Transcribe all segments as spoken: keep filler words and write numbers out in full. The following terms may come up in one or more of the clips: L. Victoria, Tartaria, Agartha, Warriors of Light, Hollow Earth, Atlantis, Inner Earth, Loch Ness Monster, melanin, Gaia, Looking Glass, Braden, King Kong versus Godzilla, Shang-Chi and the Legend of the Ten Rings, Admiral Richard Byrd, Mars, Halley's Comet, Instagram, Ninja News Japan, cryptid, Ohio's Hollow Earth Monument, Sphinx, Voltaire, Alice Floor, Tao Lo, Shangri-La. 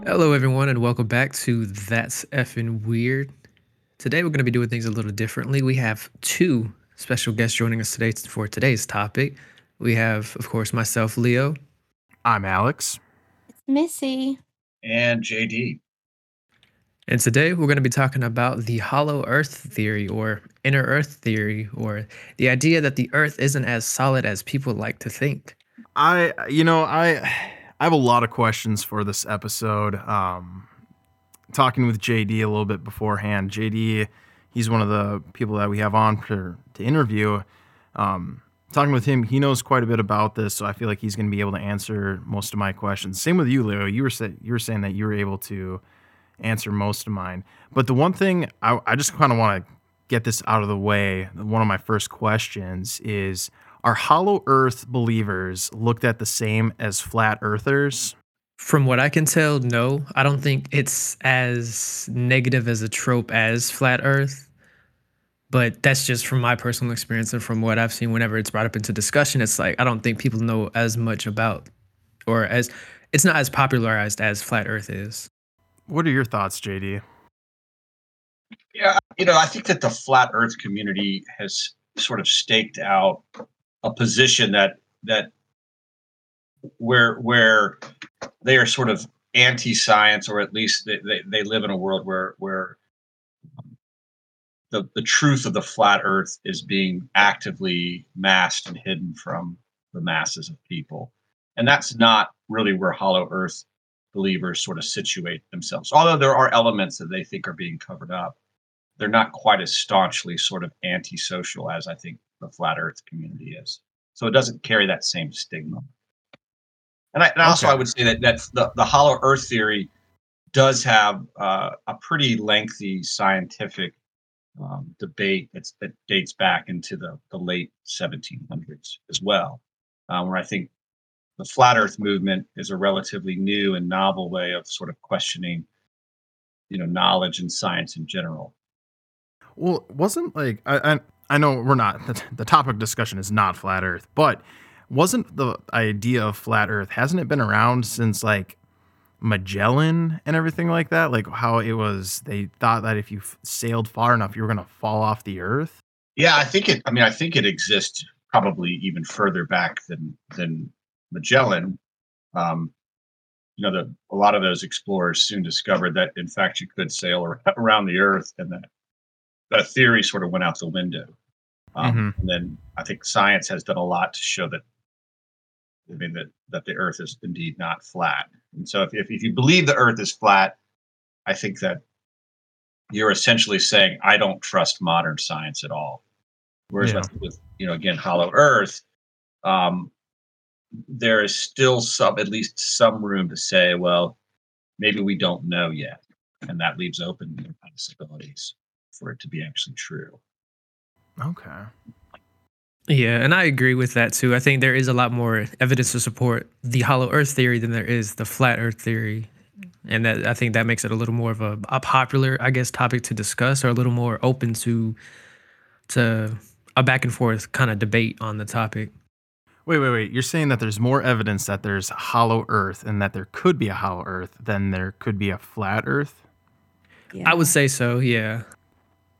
Hello, everyone, and welcome back to That's Effing Weird. Today, we're going to be doing things a little differently. We have two special guests joining us today for today's topic. We have, of course, myself, Leo. I'm Alex. It's Missy. And J D. And today we're going to be talking about the Hollow Earth theory, or Inner Earth theory, or the idea that the Earth isn't as solid as people like to think. I, you know, I, I have a lot of questions for this episode. Um, talking with J D a little bit beforehand, J D, he's one of the people that we have on for to interview. Um, Talking with him, he knows quite a bit about this, so I feel like he's going to be able to answer most of my questions. Same with you, Leo. You were say, you were saying that you were able to answer most of mine. But the one thing I, I just kind of want to get this out of the way, one of my first questions is, are Hollow Earth believers looked at the same as Flat Earthers? From what I can tell, no. I don't think it's as negative as a trope as Flat Earth. But that's just from my personal experience and from what I've seen whenever it's brought up into discussion. It's like, I don't think people know as much about, or as, it's not as popularized as Flat Earth is. What are your thoughts, J D? Yeah, you know, I think that the Flat Earth community has sort of staked out a position that, that where, where they are sort of anti-science, or at least they, they, they live in a world where, where, The, the truth of the flat earth is being actively masked and hidden from the masses of people. And that's not really where Hollow Earth believers sort of situate themselves. Although there are elements that they think are being covered up, they're not quite as staunchly sort of antisocial as I think the flat earth community is. So it doesn't carry that same stigma. And, I, and also okay. I would say that, that the, the Hollow Earth theory does have uh, a pretty lengthy scientific Um, debate that's, that dates back into the, the late seventeen hundreds as well, um, where I think the Flat Earth movement is a relatively new and novel way of sort of questioning, you know, knowledge and science in general. Well, wasn't like, I I, I know we're not, the topic of discussion is not Flat Earth, but wasn't the idea of Flat Earth, hasn't it been around since like Magellan and everything like that? Like how it was, they thought that if you f- sailed far enough, you were going to fall off the earth. Yeah, I think it, I mean, I think it exists probably even further back than, than Magellan. Um, you know, the, a lot of those explorers soon discovered that in fact you could sail around the earth, and that that theory sort of went out the window. Um, mm-hmm. And then I think science has done a lot to show that, I mean, that, that the earth is indeed not flat. And so if, if if you believe the earth is flat, I think that you're essentially saying, I don't trust modern science at all. Whereas yeah. with, you know, again, Hollow Earth, um, there is still some, at least some room to say, well, maybe we don't know yet. And that leaves open possibilities for it to be actually true. Okay. Yeah, and I agree with that, too. I think there is a lot more evidence to support the Hollow Earth theory than there is the Flat Earth theory. And that, I think that makes it a little more of a, a popular, I guess, topic to discuss, or a little more open to to a back and forth kind of debate on the topic. Wait, wait, wait. You're saying that there's more evidence that there's Hollow Earth and that there could be a Hollow Earth than there could be a Flat Earth? Yeah. I would say so, yeah.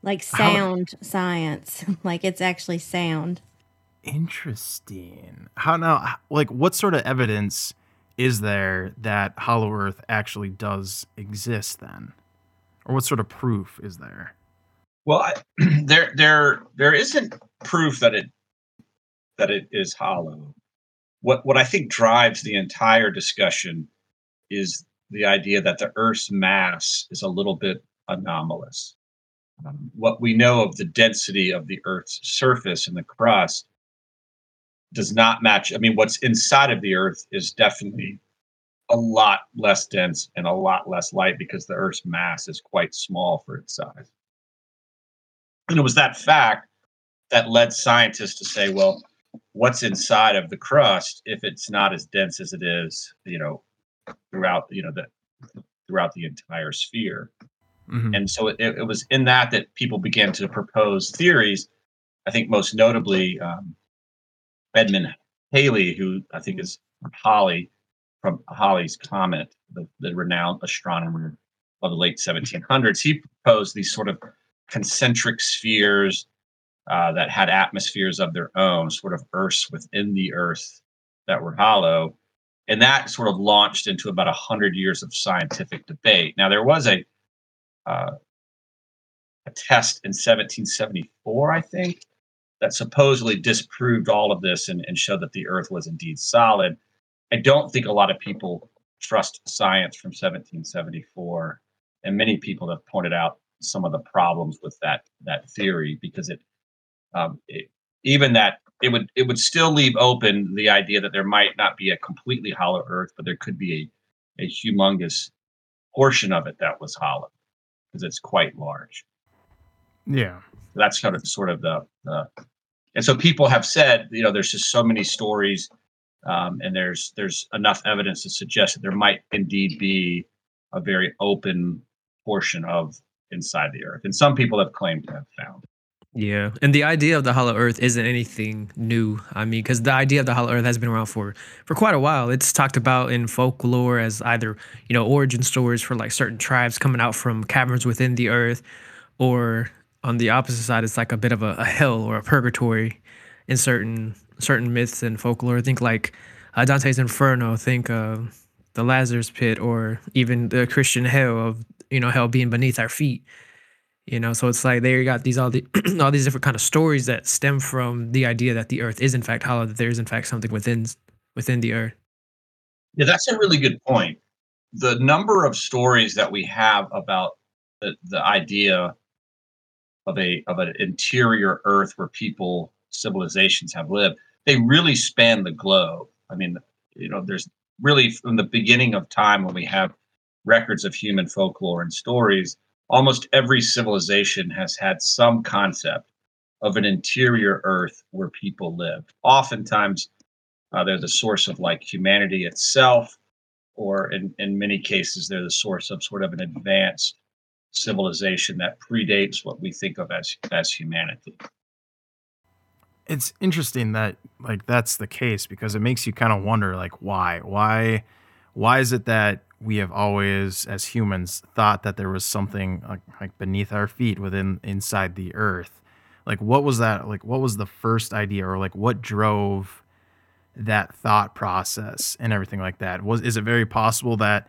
Like sound How- science. Like it's actually sound. Interesting. How now, like, what sort of evidence is there that Hollow Earth actually does exist then? Or what sort of proof is there? Well, I, there there there isn't proof that it that it is hollow. What what I think drives the entire discussion is the idea that the Earth's mass is a little bit anomalous. Um, what we know of the density of the Earth's surface and the crust does not match. I mean, what's inside of the Earth is definitely a lot less dense and a lot less light, because the Earth's mass is quite small for its size. And it was that fact that led scientists to say, well, what's inside of the crust, if it's not as dense as it is, you know, throughout, you know, the, throughout the entire sphere. Mm-hmm. And so it, it was in that that people began to propose theories. I think most notably um, Edmund Halley, who I think is Halley from Halley's Comet, the, the renowned astronomer of the late seventeen hundreds. He proposed these sort of concentric spheres uh, that had atmospheres of their own, sort of Earths within the Earth that were hollow. And that sort of launched into about one hundred years of scientific debate. Now, there was a uh, a test in seventeen seventy-four, I think, that supposedly disproved all of this and, and showed that the Earth was indeed solid. I don't think a lot of people trust science from seventeen seventy-four, and many people have pointed out some of the problems with that that theory, because it, um, it even that it would it would still leave open the idea that there might not be a completely hollow Earth, but there could be a, a humongous portion of it that was hollow, because it's quite large. Yeah, that's kind of sort of the, the, and so people have said, you know, there's just so many stories, um, and there's there's enough evidence to suggest that there might indeed be a very open portion of inside the Earth, and some people have claimed to have found it. Yeah, and the idea of the hollow Earth isn't anything new. I mean, because the idea of the hollow Earth has been around for, for quite a while. It's talked about in folklore as either, you know, origin stories for like certain tribes coming out from caverns within the Earth, or on the opposite side, it's like a bit of a, a hell or a purgatory in certain certain myths and folklore. Think like uh, Dante's Inferno, think uh, the Lazarus Pit, or even the Christian hell of, you know, hell being beneath our feet. You know, so it's like they got these all the all these different kind of stories that stem from the idea that the Earth is in fact hollow, that there is in fact something within within the Earth. Yeah, that's a really good point. The number of stories that we have about the, the idea of a of an interior Earth where people, civilizations have lived, they really span the globe. I mean, you know, there's really from the beginning of time when we have records of human folklore and stories, almost every civilization has had some concept of an interior Earth where people live. Oftentimes, uh, they're the source of like humanity itself, or in, in many cases, they're the source of sort of an advanced civilization that predates what we think of as as humanity. It's interesting that like that's the case, because it makes you kind of wonder like why, why, why is it that we have always, as humans, thought that there was something like, like beneath our feet within inside the Earth. Like, what was that? Like, what was the first idea, or like what drove that thought process and everything like that? Was, is it very possible that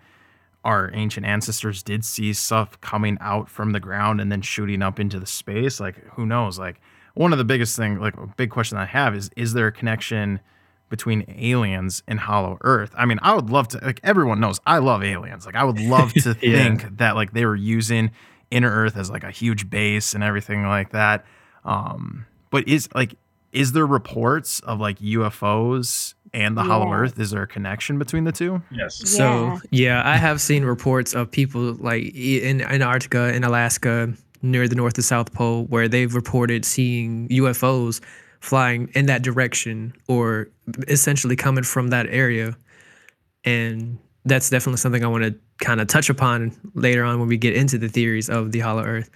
our ancient ancestors did see stuff coming out from the ground and then shooting up into the space? Like, who knows? Like, one of the biggest thing, like a big question I have is, is there a connection between aliens and hollow Earth? I mean, I would love to, like, everyone knows I love aliens. Like, I would love to yeah. think that like they were using Inner Earth as like a huge base and everything like that. Um, but is like, is there reports of like U F Os and the yeah. hollow Earth? Is there a connection between the two? Yes. Yeah. So yeah, I have seen reports of people like in, in Antarctica, in Alaska, near the North and South Pole, where they've reported seeing U F Os flying in that direction, or essentially coming from that area. And that's definitely something I want to kind of touch upon later on when we get into the theories of the hollow Earth.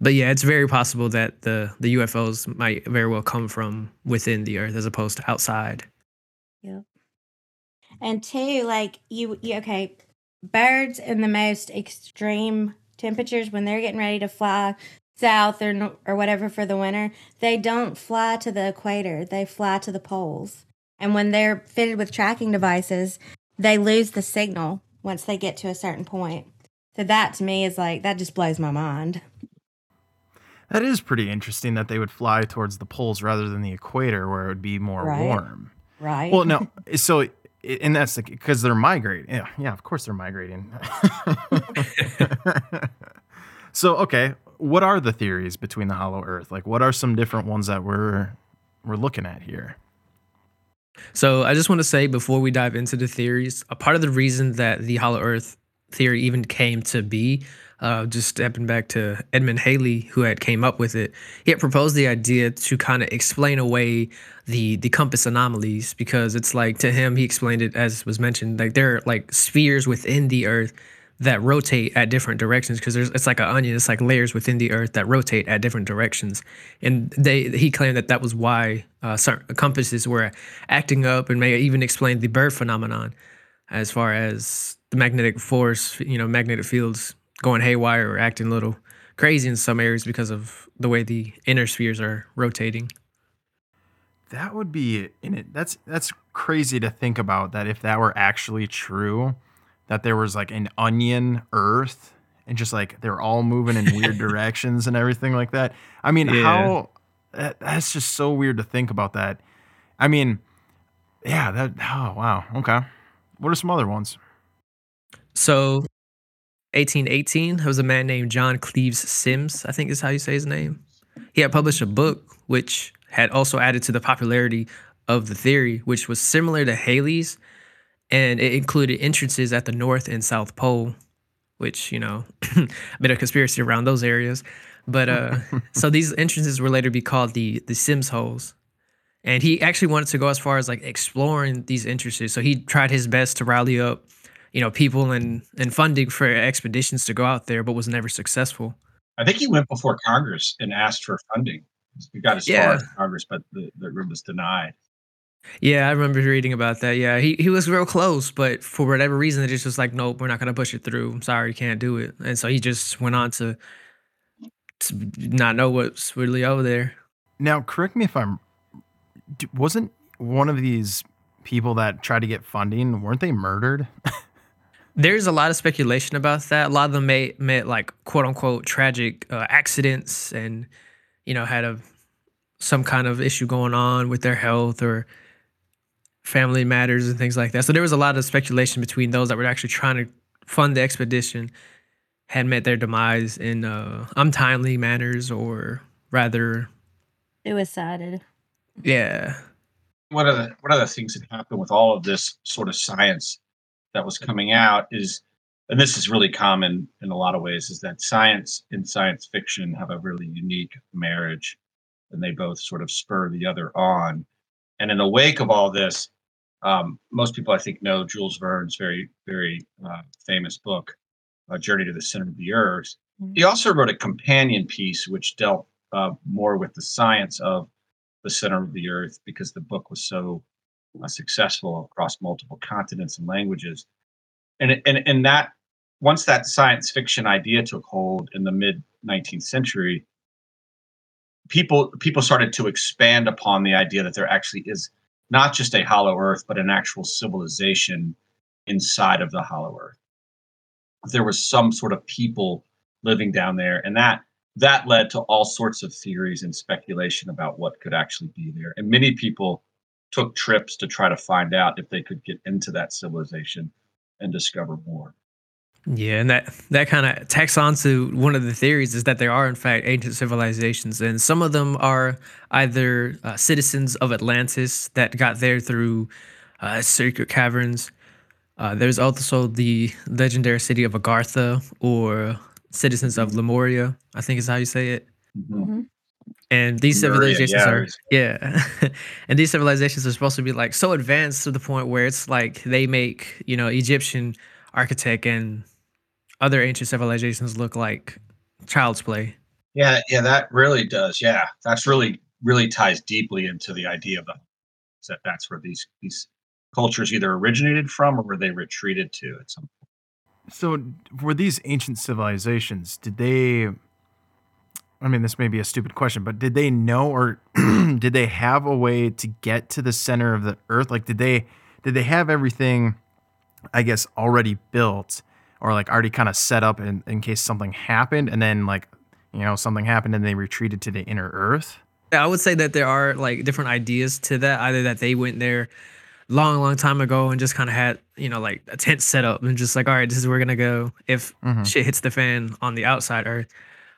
But yeah, it's very possible that the, the U F Os might very well come from within the Earth as opposed to outside. Yeah. And two, like you, you okay, birds in the most extreme temperatures, when they're getting ready to fly south or or whatever for the winter, they don't fly to the equator. They fly to the poles. And when they're fitted with tracking devices, they lose the signal once they get to a certain point. So that to me is like, that just blows my mind. That is pretty interesting that they would fly towards the poles rather than the equator, where it would be more right. warm. Right. Well, no. So, and that's because the, they're migrating. Yeah, yeah, of course they're migrating. So, okay. What are the theories between the hollow Earth? Like, what are some different ones that we're we're looking at here? So I just want to say before we dive into the theories, a part of the reason that the hollow Earth theory even came to be, uh, just stepping back to Edmund Halley, who had came up with it, he had proposed the idea to kind of explain away the the compass anomalies, because it's like, to him, he explained it as was mentioned, like there are like spheres within the Earth that rotate at different directions, because there's it's like an onion. It's like layers within the earth that rotate at different directions. And they he claimed that that was why uh, certain compasses were acting up, and may even explain the Byrd phenomenon as far as the magnetic force, you know, magnetic fields going haywire or acting a little crazy in some areas because of the way the inner spheres are rotating. That would be in it. That's that's crazy to think about, that if that were actually true, that there was like an onion earth and just like they're all moving in weird directions and everything like that. I mean, yeah. how that, that's just so weird to think about that. I mean, yeah, that oh wow. Okay. What are some other ones? So eighteen eighteen, there was a man named John Cleves Symmes, I think is how you say his name. He had published a book which had also added to the popularity of the theory, which was similar to Halley's, and it included entrances at the North and South Pole, which, you know, a bit of conspiracy around those areas. But uh, so these entrances were later be called the the Symmes Holes. And he actually wanted to go as far as like exploring these entrances. So he tried his best to rally up, you know, people and, and funding for expeditions to go out there, but was never successful. I think he went before Congress and asked for funding. We got as yeah. far as Congress, but the, the room was denied. Yeah, I remember reading about that. Yeah, he, he was real close, but for whatever reason, they just was like, nope, we're not going to push it through. I'm sorry, you can't do it. And so he just went on to, to not know what's really over there. Now, correct me if I'm... Wasn't one of these people that tried to get funding, weren't they murdered? There's a lot of speculation about that. A lot of them may, met like quote-unquote tragic uh, accidents and... you know, had a some kind of issue going on with their health or family matters and things like that. So there was a lot of speculation between those that were actually trying to fund the expedition had met their demise in uh, untimely manners, or rather... suicided. Yeah. One of the, one of the things that happened with all of this sort of science that was coming out is, and this is really common in a lot of ways, is that science and science fiction have a really unique marriage, and they both sort of spur the other on. And in the wake of all this, um, most people, I think, know Jules Verne's very, very uh, famous book, A Journey to the Center of the Earth. He also wrote a companion piece which dealt uh, more with the science of the center of the Earth, because the book was so uh, successful across multiple continents and languages. And, and and that once that science fiction idea took hold in the mid nineteenth century, people people started to expand upon the idea that there actually is not just a hollow earth, but an actual civilization inside of the hollow earth. There was some sort of people living down there, and that that led to all sorts of theories and speculation about what could actually be there. And many people took trips to try to find out if they could get into that civilization and discover more. Yeah, and that that kind of tacks on to one of the theories, is that there are in fact ancient civilizations, and some of them are either uh, citizens of Atlantis that got there through uh, secret caverns. Uh, there's also the legendary city of Agartha, or citizens of Lemuria, I think is how you say it. Mm-hmm. And these Lemuria, civilizations yeah. are, yeah, and these civilizations are supposed to be like so advanced to the point where it's like they make, you know, Egyptian architect and other ancient civilizations look like child's play. Yeah, yeah, that really does. Yeah, that's really, really ties deeply into the idea of the, that that's where these, these cultures either originated from or were they retreated to at some point. So were these ancient civilizations, did they... I mean, this may be a stupid question, but did they know, or did they have a way to get to the center of the earth? Like, did they, did they have everything, I guess, already built, or like already kind of set up in, in case something happened? And then like, you know, something happened and they retreated to the inner earth. Yeah, I would say that there are like different ideas to that. Either that they went there long, long time ago and just kind of had, you know, like a tent set up and just like, all right, this is where we're going to go if mm-hmm. shit hits the fan on the outside earth.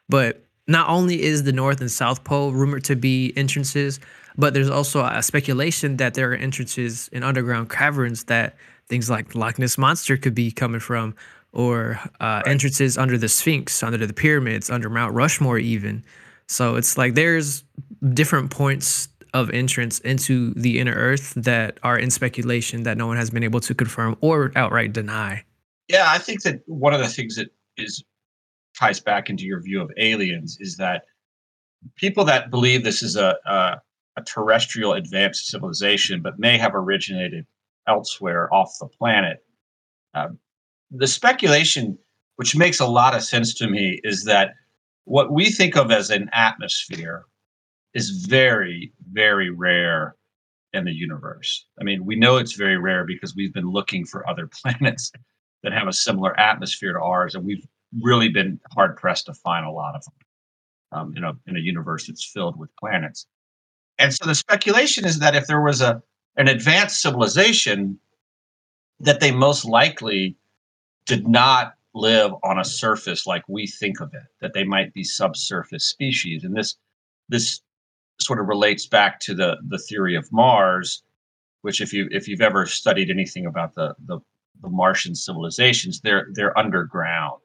But not only is the North and South Pole rumored to be entrances, but there's also a speculation that there are entrances in underground caverns that things like Loch Ness Monster could be coming from, or uh, right. entrances under the Sphinx, under the pyramids, under Mount Rushmore even. So it's like there's different points of entrance into the inner earth that are in speculation that no one has been able to confirm or outright deny. Yeah, I think that one of the things that is ties back into your view of aliens is that people that believe this is a, a, a terrestrial advanced civilization, but may have originated elsewhere off the planet. Uh, the speculation, which makes a lot of sense to me, is that what we think of as an atmosphere is very, very rare in the universe. I mean, we know it's very rare because we've been looking for other planets that have a similar atmosphere to ours, and we've really been hard pressed to find a lot of them um, in, a, in a universe that's filled with planets. And so the speculation is that if there was a an advanced civilization, that they most likely did not live on a surface like we think of it, that they might be subsurface species. And this this sort of relates back to the the theory of Mars, which if you if you've ever studied anything about the the, the Martian civilizations, they're they're underground,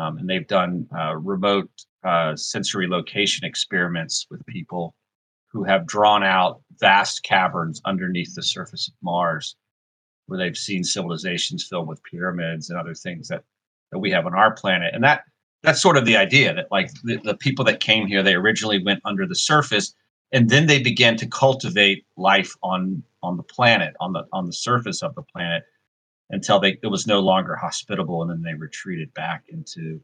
um, and they've done uh, remote uh, sensory location experiments with people who have drawn out vast caverns underneath the surface of Mars, where they've seen civilizations filled with pyramids and other things that, that we have on our planet. And that that's sort of the idea that like the, the people that came here, they originally went under the surface and then they began to cultivate life on, on the planet, on the on the surface of the planet until they it was no longer hospitable, and then they retreated back into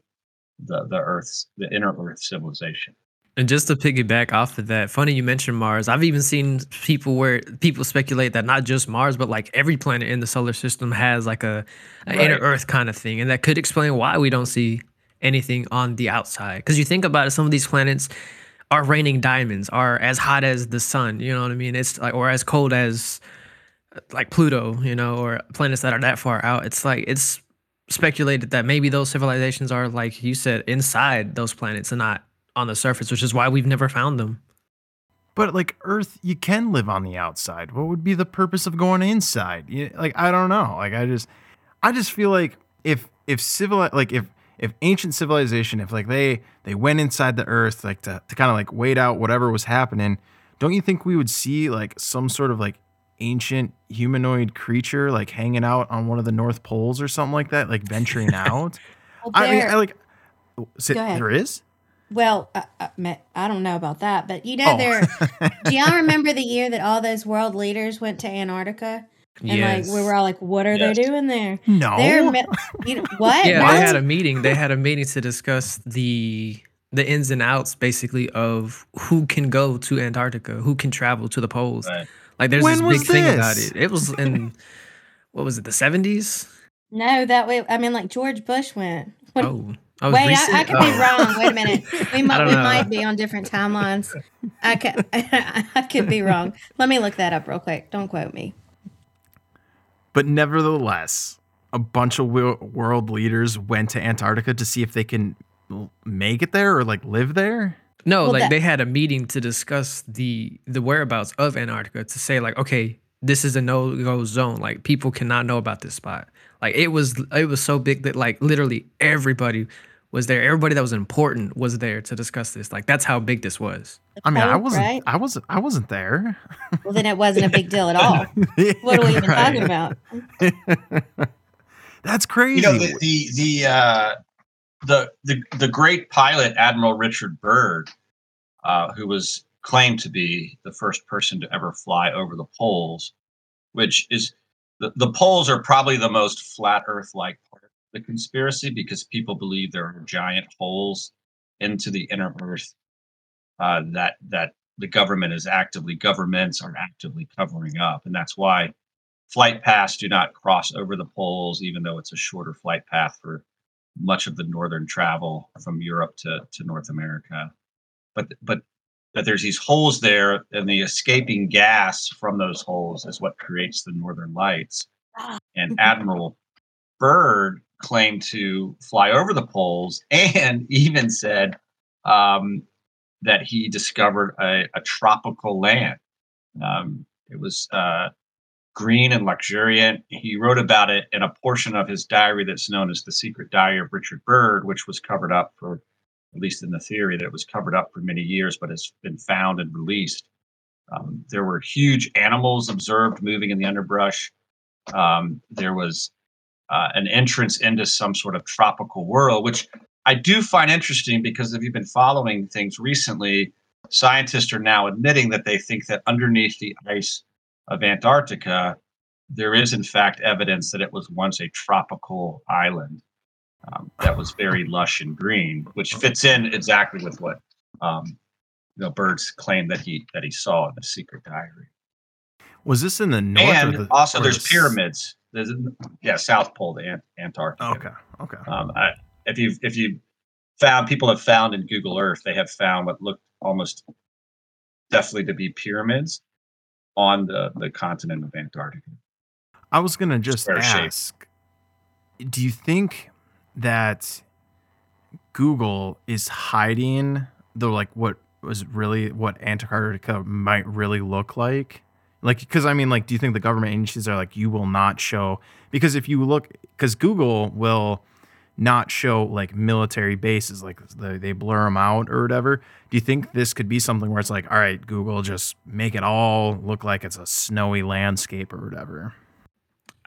the, the Earth's the inner Earth civilization. And just to piggyback off of that, funny you mentioned Mars. I've even seen people where people speculate that not just Mars, but like every planet in the solar system has like a, a right. inner Earth kind of thing. And that could explain why we don't see anything on the outside. Because you think about it, some of these planets are raining diamonds, are as hot as the sun, you know what I mean? It's like, or as cold as like Pluto, you know, or planets that are that far out. It's like, it's speculated that maybe those civilizations are, like you said, inside those planets and not on the surface, which is why we've never found them. But like Earth, you can live on the outside. What would be the purpose of going inside? You, like, I don't know. Like, I just, I just feel like if, if civil, like if, if ancient civilization, if like they, they went inside the Earth, like to, to kind of like wait out whatever was happening, don't you think we would see like some sort of like ancient humanoid creature, like hanging out on one of the North Poles or something like that, like venturing out? Well, I mean, I like, so there is? Well, uh, uh, I don't know about that, but you know, oh. there. Do y'all remember the year that all those world leaders went to Antarctica? And yes. like we were all like, "What are yes. they doing there?" No, they're, you know what? Yeah, what? They had a meeting. They had a meeting to discuss the the ins and outs, basically, of who can go to Antarctica, who can travel to the poles. Right. Like, there's when this big this? thing about it. It was in what was it, the seventies? No, that way. I mean, like George Bush went. When, oh. I Wait, I, I could oh. be wrong. Wait a minute. We might we might be on different timelines. I could, I could be wrong. Let me look that up real quick. Don't quote me. But nevertheless, a bunch of world leaders went to Antarctica to see if they can make it there or like live there. No, well, like that- they had a meeting to discuss the the whereabouts of Antarctica to say like, okay, this is a no-go zone. Like people cannot know about this spot. Like it was it was so big that like literally everybody was there. Everybody that was important was there to discuss this. Like that's how big this was. I mean, I wasn't right? I wasn't I wasn't there. Well, then it wasn't a big deal at all. yeah, what are we even right. talking about? That's crazy. You know, the the the, uh, the the the great pilot Admiral Richard Byrd, uh, who was claimed to be the first person to ever fly over the poles, which is the, the poles are probably the most flat Earth-like part of the conspiracy because people believe there are giant holes into the inner Earth uh, that that the government is actively, governments are actively covering up. And that's why flight paths do not cross over the poles, even though it's a shorter flight path for much of the northern travel from Europe to, to North America. But but that there's these holes there, and the escaping gas from those holes is what creates the northern lights. And Admiral Byrd claimed to fly over the poles and even said um, that he discovered a, a tropical land. Um, it was uh, green and luxuriant. He wrote about it in a portion of his diary that's known as The Secret Diary of Richard Byrd, which was covered up for at least in the theory that it was covered up for many years, but has been found and released. Um, there were huge animals observed moving in the underbrush. Um, there was uh, an entrance into some sort of tropical world, which I do find interesting because if you've been following things recently, scientists are now admitting that they think that underneath the ice of Antarctica, there is, in fact, evidence that it was once a tropical island um, that was very lush and green, which fits in exactly with what um, you know, Byrd's claim that he that he saw in the Secret Diary. Was this in the north? And or the, also, or there's the... pyramids. There's, yeah, South Pole to Antarctica. Okay, okay. Um, I, if you if you found people have found in Google Earth, they have found what looked almost definitely to be pyramids on the, the continent of Antarctica. I was gonna just Square ask: shape. Do you think that Google is hiding the like what was really what Antarctica might really look like? Like, because I mean, like, do you think the government agencies are like, you will not show? Because if you look, because Google will not show like military bases, like the, they blur them out or whatever. Do you think this could be something where it's like, all right, Google, just make it all look like it's a snowy landscape or whatever?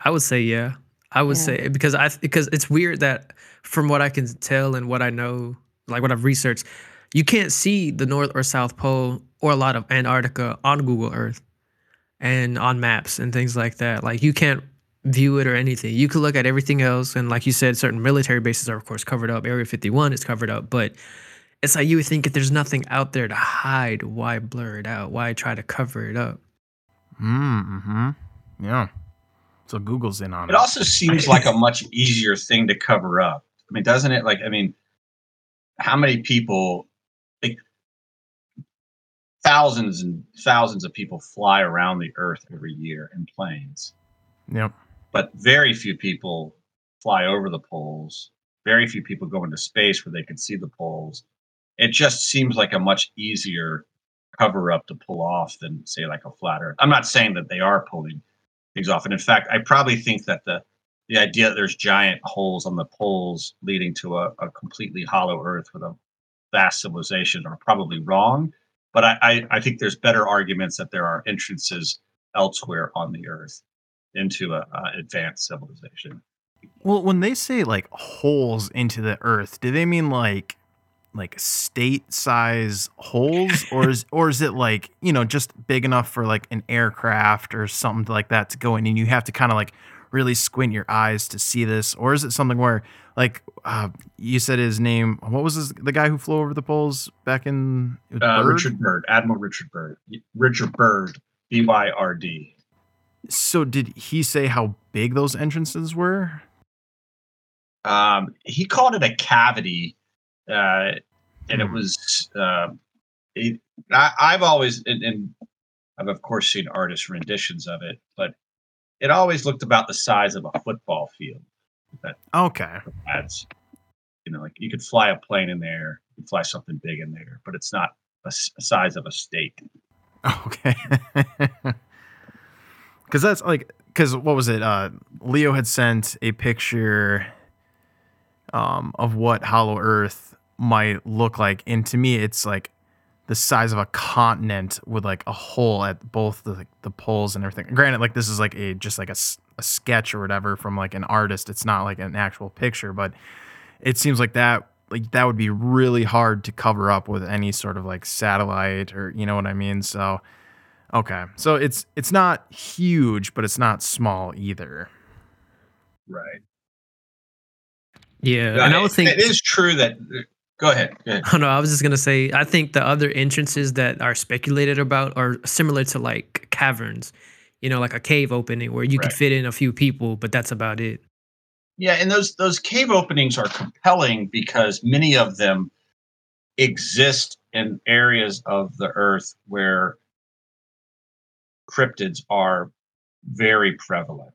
I would say, yeah, I would yeah. say because I because it's weird that from what I can tell and what I know, like what I've researched, you can't see the North or South Pole or a lot of Antarctica on Google Earth. And on maps and things like that, like you can't view it or anything. You can look at everything else, and like you said, certain military bases are of course covered up. Area fifty-one is covered up, but it's like you would think if there's nothing out there to hide, why blur it out? Why try to cover it up? Mm-hmm. Yeah. So Google's in on it. It also seems like a much easier thing to cover up. I mean, doesn't it? Like, I mean, how many people? Thousands and thousands of people fly around the Earth every year in planes. Yep. But very few people fly over the poles. Very few people go into space where they can see the poles. It just seems like a much easier cover-up to pull off than, say, like a flat Earth. I'm not saying that they are pulling things off. And in fact, I probably think that the the idea that there's giant holes on the poles leading to a, a completely hollow Earth with a vast civilization are probably wrong. But I, I, I think there's better arguments that there are entrances elsewhere on the Earth into an advanced civilization. Well, when they say like holes into the Earth, do they mean like like state size holes, or is or is it like, you know, just big enough for like an aircraft or something like that to go in, and you have to kind of like really squint your eyes to see this? Or is it something where like uh you said his name, what was his, the guy who flew over the poles back in uh, Byrd? Richard Byrd, Admiral Richard Byrd, Richard Byrd, B Y R D. So did he say how big those entrances were? Um he called it a cavity, uh and hmm. it was uh it, I, I've always and, and I've of course seen artist renditions of it, but it always looked about the size of a football field. That okay. That's, you know, like you could fly a plane in there, you could fly something big in there, but it's not a, a size of a steak. Okay. Because that's like, because what was it? Uh, Leo had sent a picture um, of what Hollow Earth might look like. And to me, it's like the size of a continent with like a hole at both the like, the poles and everything. Granted, like this is like a just like a, a sketch or whatever from like an artist. It's not like an actual picture, but it seems like that like that would be really hard to cover up with any sort of like satellite or, you know what I mean? So okay, so it's it's not huge, but it's not small either. Right. Yeah, no, and I would think it is true that. Go ahead. Go ahead. Oh, no, I was just going to say, I think the other entrances that are speculated about are similar to like caverns, you know, like a cave opening where you right. could fit in a few people, but that's about it. Yeah. And those, those cave openings are compelling because many of them exist in areas of the Earth where cryptids are very prevalent.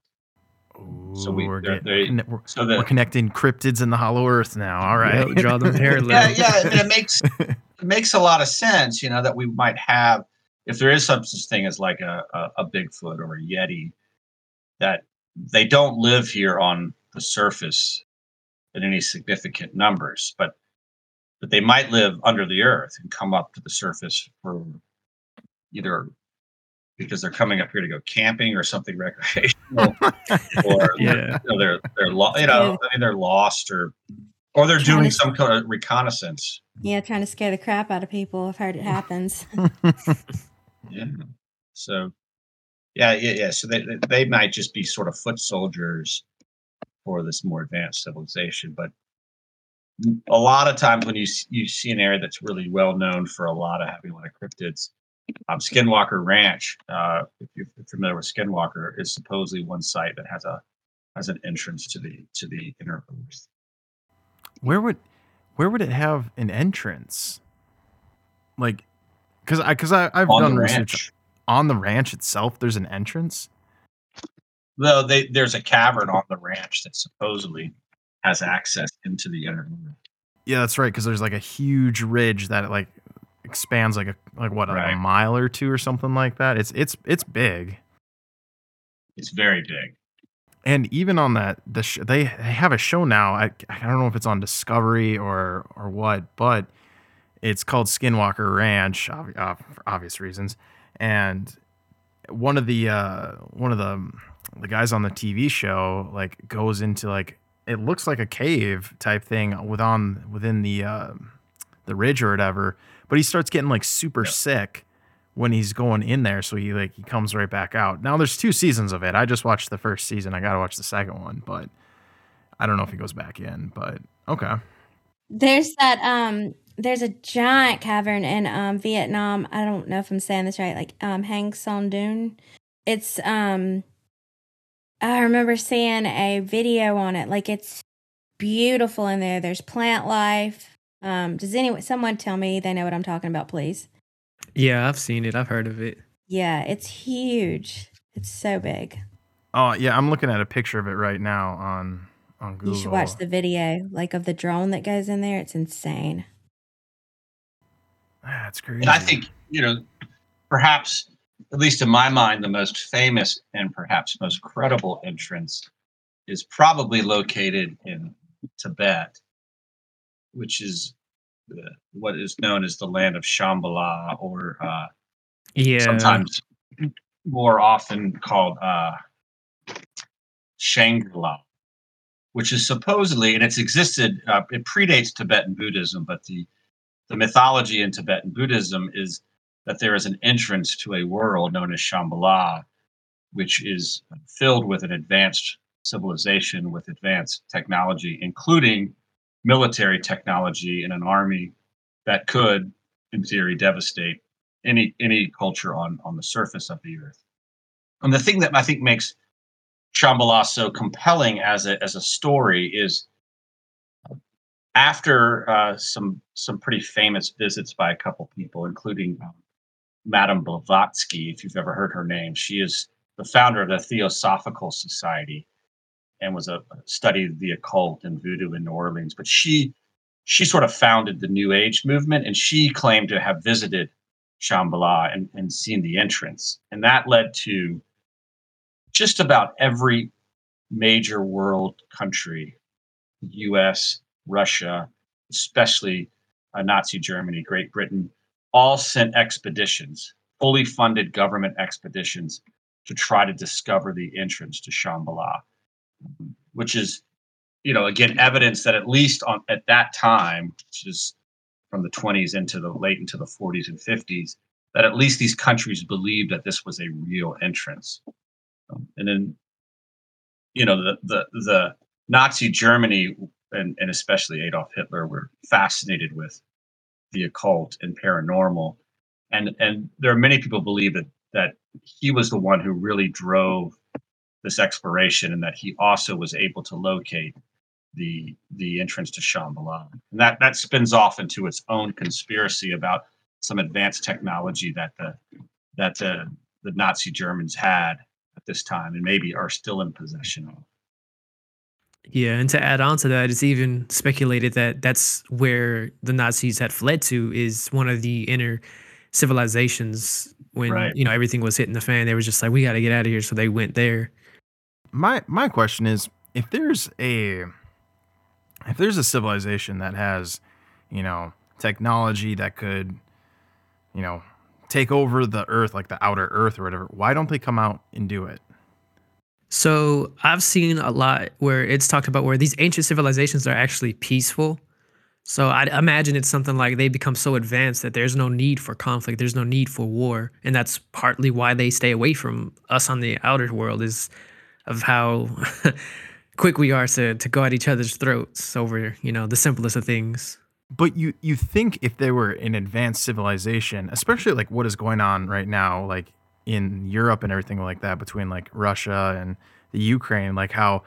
Ooh, so we, we're, getting, they, we're, so the, we're connecting cryptids in the Hollow Earth now. All right, yeah, draw them parallel. yeah, yeah. I mean, it makes it makes a lot of sense, you know, that we might have, if there is such a thing as like a, a a Bigfoot or a Yeti, that they don't live here on the surface in any significant numbers, but but they might live under the Earth and come up to the surface for either because they're coming up here to go camping or something recreational, or yeah. you know, they're they're lo- you know I mean, they're lost or or they're trying doing to, some kind of reconnaissance. Yeah, trying to scare the crap out of people. I've heard it happens. yeah. So yeah, yeah, yeah. So they they might just be sort of foot soldiers for this more advanced civilization, but a lot of times when you you see an area that's really well known for a lot of having a lot of cryptids, um, Skinwalker Ranch, uh, if you're familiar with Skinwalker, is supposedly one site that has a has an entrance to the to the Inner Earth. Where would where would it have an entrance? Like, because I because I I've on done research on the ranch itself. There's an entrance. Though they, there's a cavern on the ranch that supposedly has access into the Inner Earth. Yeah, that's right. Because there's like a huge ridge that like expands like a like what right. like a mile or two or something like that. It's it's it's big. It's very big. And even on that, the sh- they have a show now. I I don't know if it's on Discovery or or what, but it's called Skinwalker Ranch ob- ob- for obvious reasons. And one of the uh, one of the the guys on the T V show like goes into like. It looks like a cave type thing with on within the uh, the ridge or whatever, but he starts getting like super yep. sick when he's going in there, so he like he comes right back out. Now there's two seasons of it. I just watched the first season. I gotta watch the second one, but I don't know if he goes back in. But okay, there's that. Um, there's a giant cavern in um, Vietnam. I don't know if I'm saying this right. Like um, Hang Son Doong. It's um. I remember seeing a video on it. Like, it's beautiful in there. There's plant life. Um, does anyone, someone tell me they know what I'm talking about, please? Yeah, I've seen it. I've heard of it. Yeah, it's huge. It's so big. Oh, yeah. I'm looking at a picture of it right now on, on Google. You should watch the video, like, of the drone that goes in there. It's insane. That's crazy. And I think, you know, perhaps... at least in my mind, the most famous and perhaps most credible entrance is probably located in Tibet, which is the, what is known as the land of Shambhala, or uh, yeah. sometimes more often called uh, Shangri-La, which is supposedly, and it's existed, uh, it predates Tibetan Buddhism, but the, the mythology in Tibetan Buddhism is that there is an entrance to a world known as Shambhala, which is filled with an advanced civilization with advanced technology, including military technology and an army that could, in theory, devastate any any culture on, on the surface of the earth. And the thing that I think makes Shambhala so compelling as a as a story is after uh, some some pretty famous visits by a couple people, including um, Madame Blavatsky, if you've ever heard her name. She is the founder of the Theosophical Society and was a studied the occult and voodoo in New Orleans. But she she sort of founded the New Age movement, and she claimed to have visited Shambhala and, and seen the entrance. And that led to just about every major world country, U S, Russia, especially uh, Nazi Germany, Great Britain, all sent expeditions, fully funded government expeditions to try to discover the entrance to Shambhala, which is, you know, again, evidence that at least on at that time, which is from the twenties into the late into the forties and fifties, that at least these countries believed that this was a real entrance. Um, and then, you know, the the the Nazi Germany and, and especially Adolf Hitler were fascinated with the occult and paranormal. And and there are many people believe that, that he was the one who really drove this exploration, and that he also was able to locate the the entrance to Shambhala. And that, that spins off into its own conspiracy about some advanced technology that the that the, the Nazi Germans had at this time and maybe are still in possession of. Yeah, and to add on to that, it's even speculated that that's where the Nazis had fled to, is one of the inner civilizations when, right. you know, everything was hitting the fan. They were just like, we got to get out of here. So they went there. My my question is, if there's a if there's a civilization that has, you know, technology that could, you know, take over the Earth, like the outer Earth or whatever, why don't they come out and do it? So I've seen a lot where it's talked about where these ancient civilizations are actually peaceful. So I'd imagine it's something like they become so advanced that there's no need for conflict. There's no need for war. And that's partly why they stay away from us on the outer world, is of how quick we are to, to go at each other's throats over, you know, the simplest of things. But you, you think if they were an advanced civilization, especially like what is going on right now, like in Europe and everything like that, between like Russia and the Ukraine, like how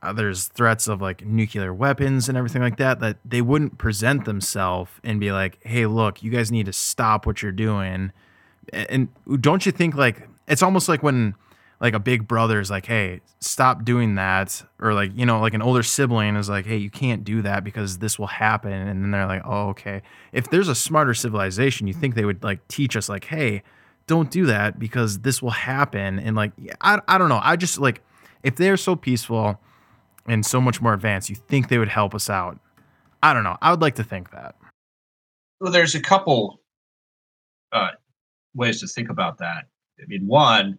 Uh, there's threats of like nuclear weapons and everything like that, that they wouldn't present themselves and be like, hey, look, you guys need to stop what you're doing. And don't you think like it's almost like when like a big brother is like, hey, stop doing that. Or like, you know, like an older sibling is like, hey, you can't do that because this will happen. And then they're like, oh, OK, if there's a smarter civilization, you think they would like teach us like, hey, don't do that because this will happen. And like, I, I don't know. I just like if they're so peaceful and so much more advanced, you think they would help us out. I don't know. I would like to think that. Well, there's a couple uh, ways to think about that. I mean, one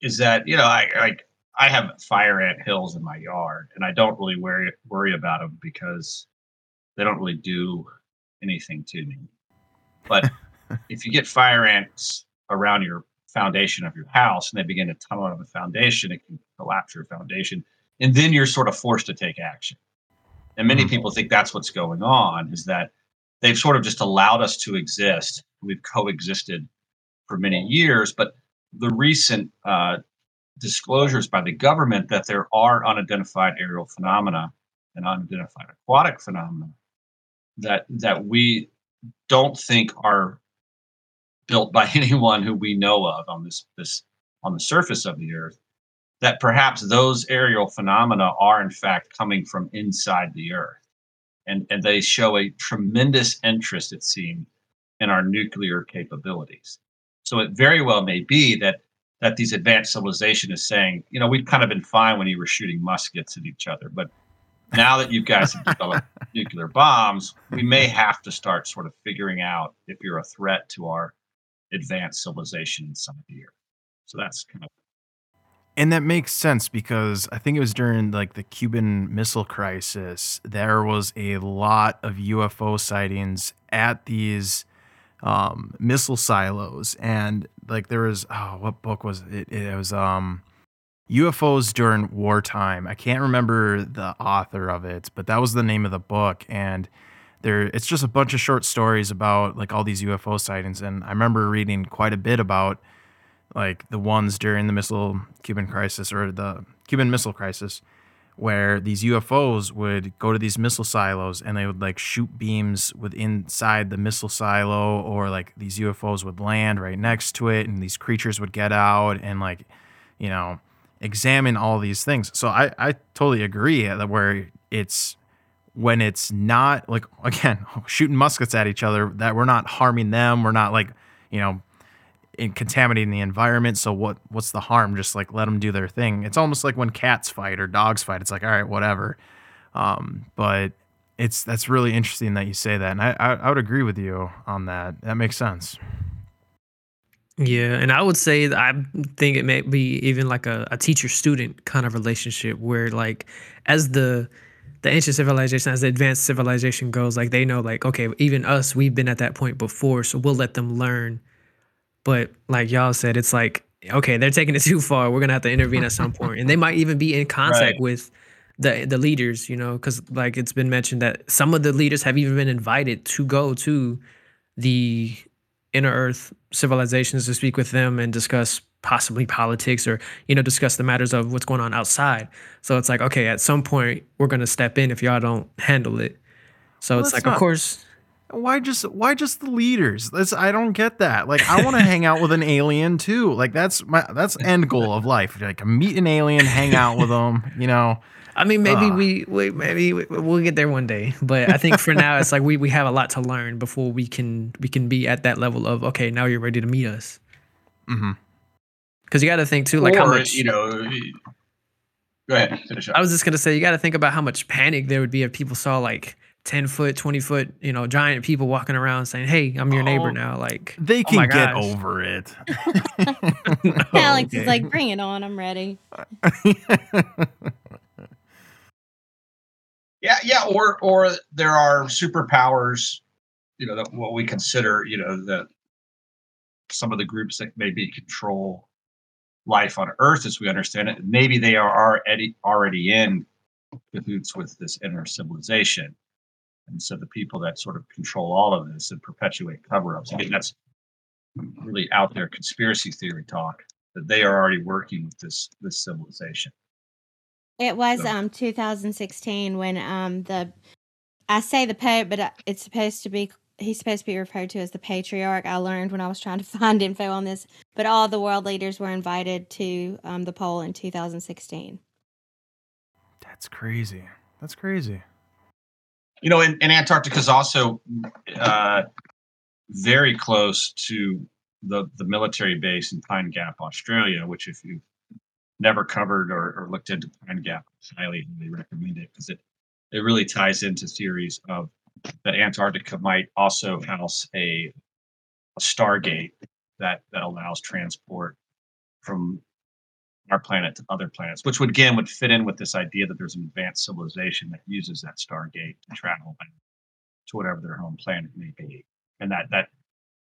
is that, you know, I like I have fire ant hills in my yard, and I don't really worry worry about them because they don't really do anything to me. But if you get fire ants around your foundation of your house and they begin to tunnel out of the foundation, it can collapse your foundation. And then you're sort of forced to take action. And many people think that's what's going on, is that they've sort of just allowed us to exist. We've coexisted for many years. But the recent uh, disclosures by the government that there are unidentified aerial phenomena and unidentified aquatic phenomena that that we don't think are built by anyone who we know of on this this on the surface of the Earth, that perhaps those aerial phenomena are in fact coming from inside the Earth. And, and they show a tremendous interest, it seemed, in our nuclear capabilities. So it very well may be that that these advanced civilization is saying, you know, we've kind of been fine when you were shooting muskets at each other, but now that you guys have developed nuclear bombs, we may have to start sort of figuring out if you're a threat to our advanced civilization inside the Earth. So that's kind of... And that makes sense because I think it was during like the Cuban Missile Crisis, there was a lot of U F O sightings at these um, missile silos. And like there was, oh, what book was it? It was um, U F Os During Wartime. I can't remember the author of it, but that was the name of the book. And there, it's just a bunch of short stories about like all these U F O sightings. And I remember reading quite a bit about like the ones during the missile Cuban crisis or the Cuban Missile Crisis, where these U F Os would go to these missile silos and they would like shoot beams with inside the missile silo, or like these U F Os would land right next to it and these creatures would get out and like, you know, examine all these things. So I, I totally agree that where it's when it's not like, again, shooting muskets at each other, that we're not harming them. We're not like, you know, and contaminating the environment. So what, what's the harm? Just like, let them do their thing. It's almost like when cats fight or dogs fight, it's like, all right, whatever. Um, but it's, that's really interesting that you say that. And I, I, I would agree with you on that. That makes sense. Yeah. And I would say that I think it may be even like a, a teacher student kind of relationship where like, as the, the ancient civilization, as the advanced civilization goes, like they know like, okay, even us, we've been at that point before, so we'll let them learn. But like y'all said, it's like, okay, they're taking it too far. We're going to have to intervene at some point. And they might even be in contact right. with the the leaders, you know, because like it's been mentioned that some of the leaders have even been invited to go to the Inner Earth civilizations to speak with them and discuss possibly politics or, you know, discuss the matters of what's going on outside. So it's like, okay, at some point we're going to step in if y'all don't handle it. So well, it's like, not- of course... Why just why just the leaders? That's I don't get that. Like I want to hang out with an alien too. Like that's my that's end goal of life. Like meet an alien, hang out with them, you know. I mean maybe uh. we, we maybe we, we'll get there one day, but I think for now it's like we, we have a lot to learn before we can we can be at that level of okay, now you're ready to meet us. Mhm. Cuz you got to think too like or, how much you know Go ahead. Finish up. I was just going to say you got to think about how much panic there would be if people saw like ten foot, twenty foot, you know, giant people walking around saying, "Hey, I'm your oh, neighbor now." Like they can oh get over it. no, Alex okay. is like, "Bring it on! I'm ready." yeah, yeah. Or, or there are superpowers, you know, that what we consider, you know, that some of the groups that maybe control life on Earth, as we understand it, maybe they are already already in cahoots with this inner civilization. And so the people that sort of control all of this and perpetuate cover-ups, I mean, that's really out there conspiracy theory talk, that they are already working with this this civilization. It was so. um two thousand sixteen when um the, I say the Pope, but it's supposed to be, he's supposed to be referred to as the Patriarch. I learned when I was trying to find info on this, but all the world leaders were invited to um the poll in two thousand sixteen. That's crazy. That's crazy. You know, and, and Antarctica is also uh, very close to the, the military base in Pine Gap, Australia, which if you've never covered or, or looked into Pine Gap, I highly, highly recommend it because it, it really ties into theories of that Antarctica might also house a, a stargate that, that allows transport from our planet to other planets, which would again would fit in with this idea that there's an advanced civilization that uses that stargate to travel back to whatever their home planet may be, and that that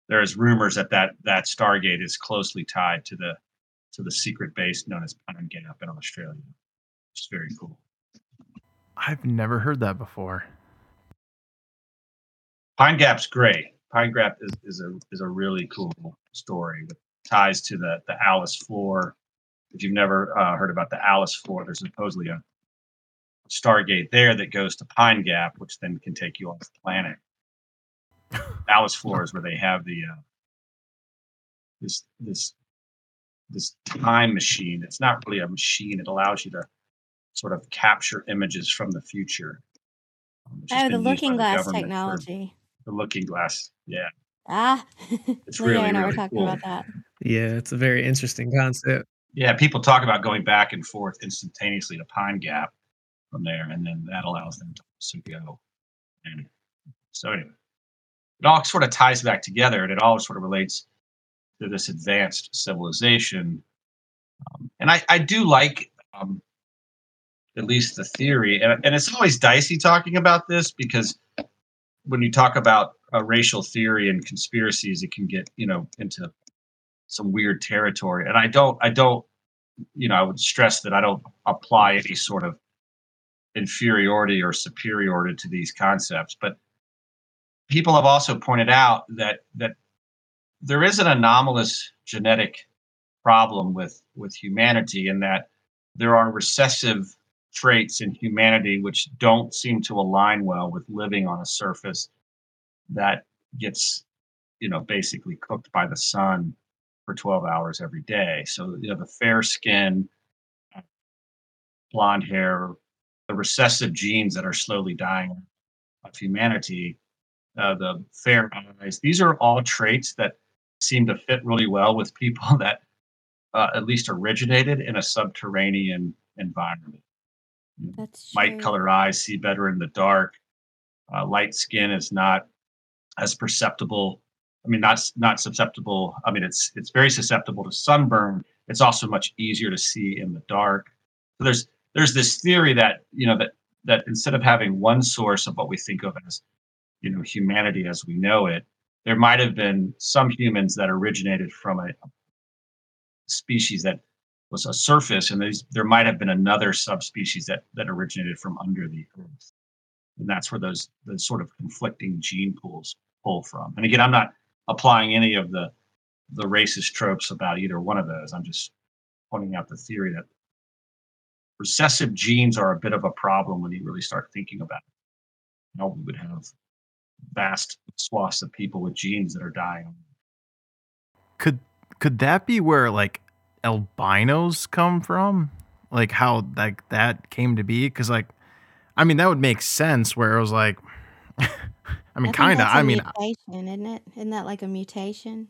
there is rumors that that that stargate is closely tied to the to the secret base known as Pine Gap in Australia. It's very cool. I've never heard that before. Pine Gap's great. Pine Gap is is a is a really cool story with ties to the the Alice Floor. If you've never uh, heard about the Alice Floor, there's supposedly a stargate there that goes to Pine Gap, which then can take you off the planet. Alice Floor is where they have the uh, this this this time machine. It's not really a machine; it allows you to sort of capture images from the future. Oh, the Looking Glass technology. The Looking Glass, yeah. Ah, it's really, really, and I were talking cool. about that. Yeah, it's a very interesting concept. Yeah, people talk about going back and forth instantaneously to Pine Gap from there, and then that allows them to also go. And so anyway, it all sort of ties back together, and it all sort of relates to this advanced civilization. Um, and I, I do like um, at least the theory, and, and it's always dicey talking about this because when you talk about uh, racial theory and conspiracies, it can get, you know, into some weird territory. And I don't, I don't, you know, I would stress that I don't apply any sort of inferiority or superiority to these concepts. But people have also pointed out that that there is an anomalous genetic problem with, with humanity, in that there are recessive traits in humanity which don't seem to align well with living on a surface that gets, you know, basically cooked by the sun for twelve hours every day. So, you know, the fair skin, blonde hair, the recessive genes that are slowly dying of humanity, uh, the fair eyes, these are all traits that seem to fit really well with people that uh, at least originated in a subterranean environment. That's Light true. Colored eyes see better in the dark. Uh, light skin is not as perceptible. I mean, not not susceptible. I mean, it's it's very susceptible to sunburn. It's also much easier to see in the dark. So there's there's this theory that, you know, that that instead of having one source of what we think of as, you know, humanity as we know it, there might have been some humans that originated from a species that was a surface, and there's, there might have been another subspecies that that originated from under the earth, and that's where those those sort of conflicting gene pools pull from. And again, I'm not applying any of the the racist tropes about either one of those. I'm just pointing out the theory that recessive genes are a bit of a problem when you really start thinking about it. You know, we would have vast swaths of people with genes that are dying. Could could that be where like albinos come from? Like how like that came to be? Because like, I mean, that would make sense where it was like. I mean, kind of. I mean, mutation, isn't it? Isn't that like a mutation?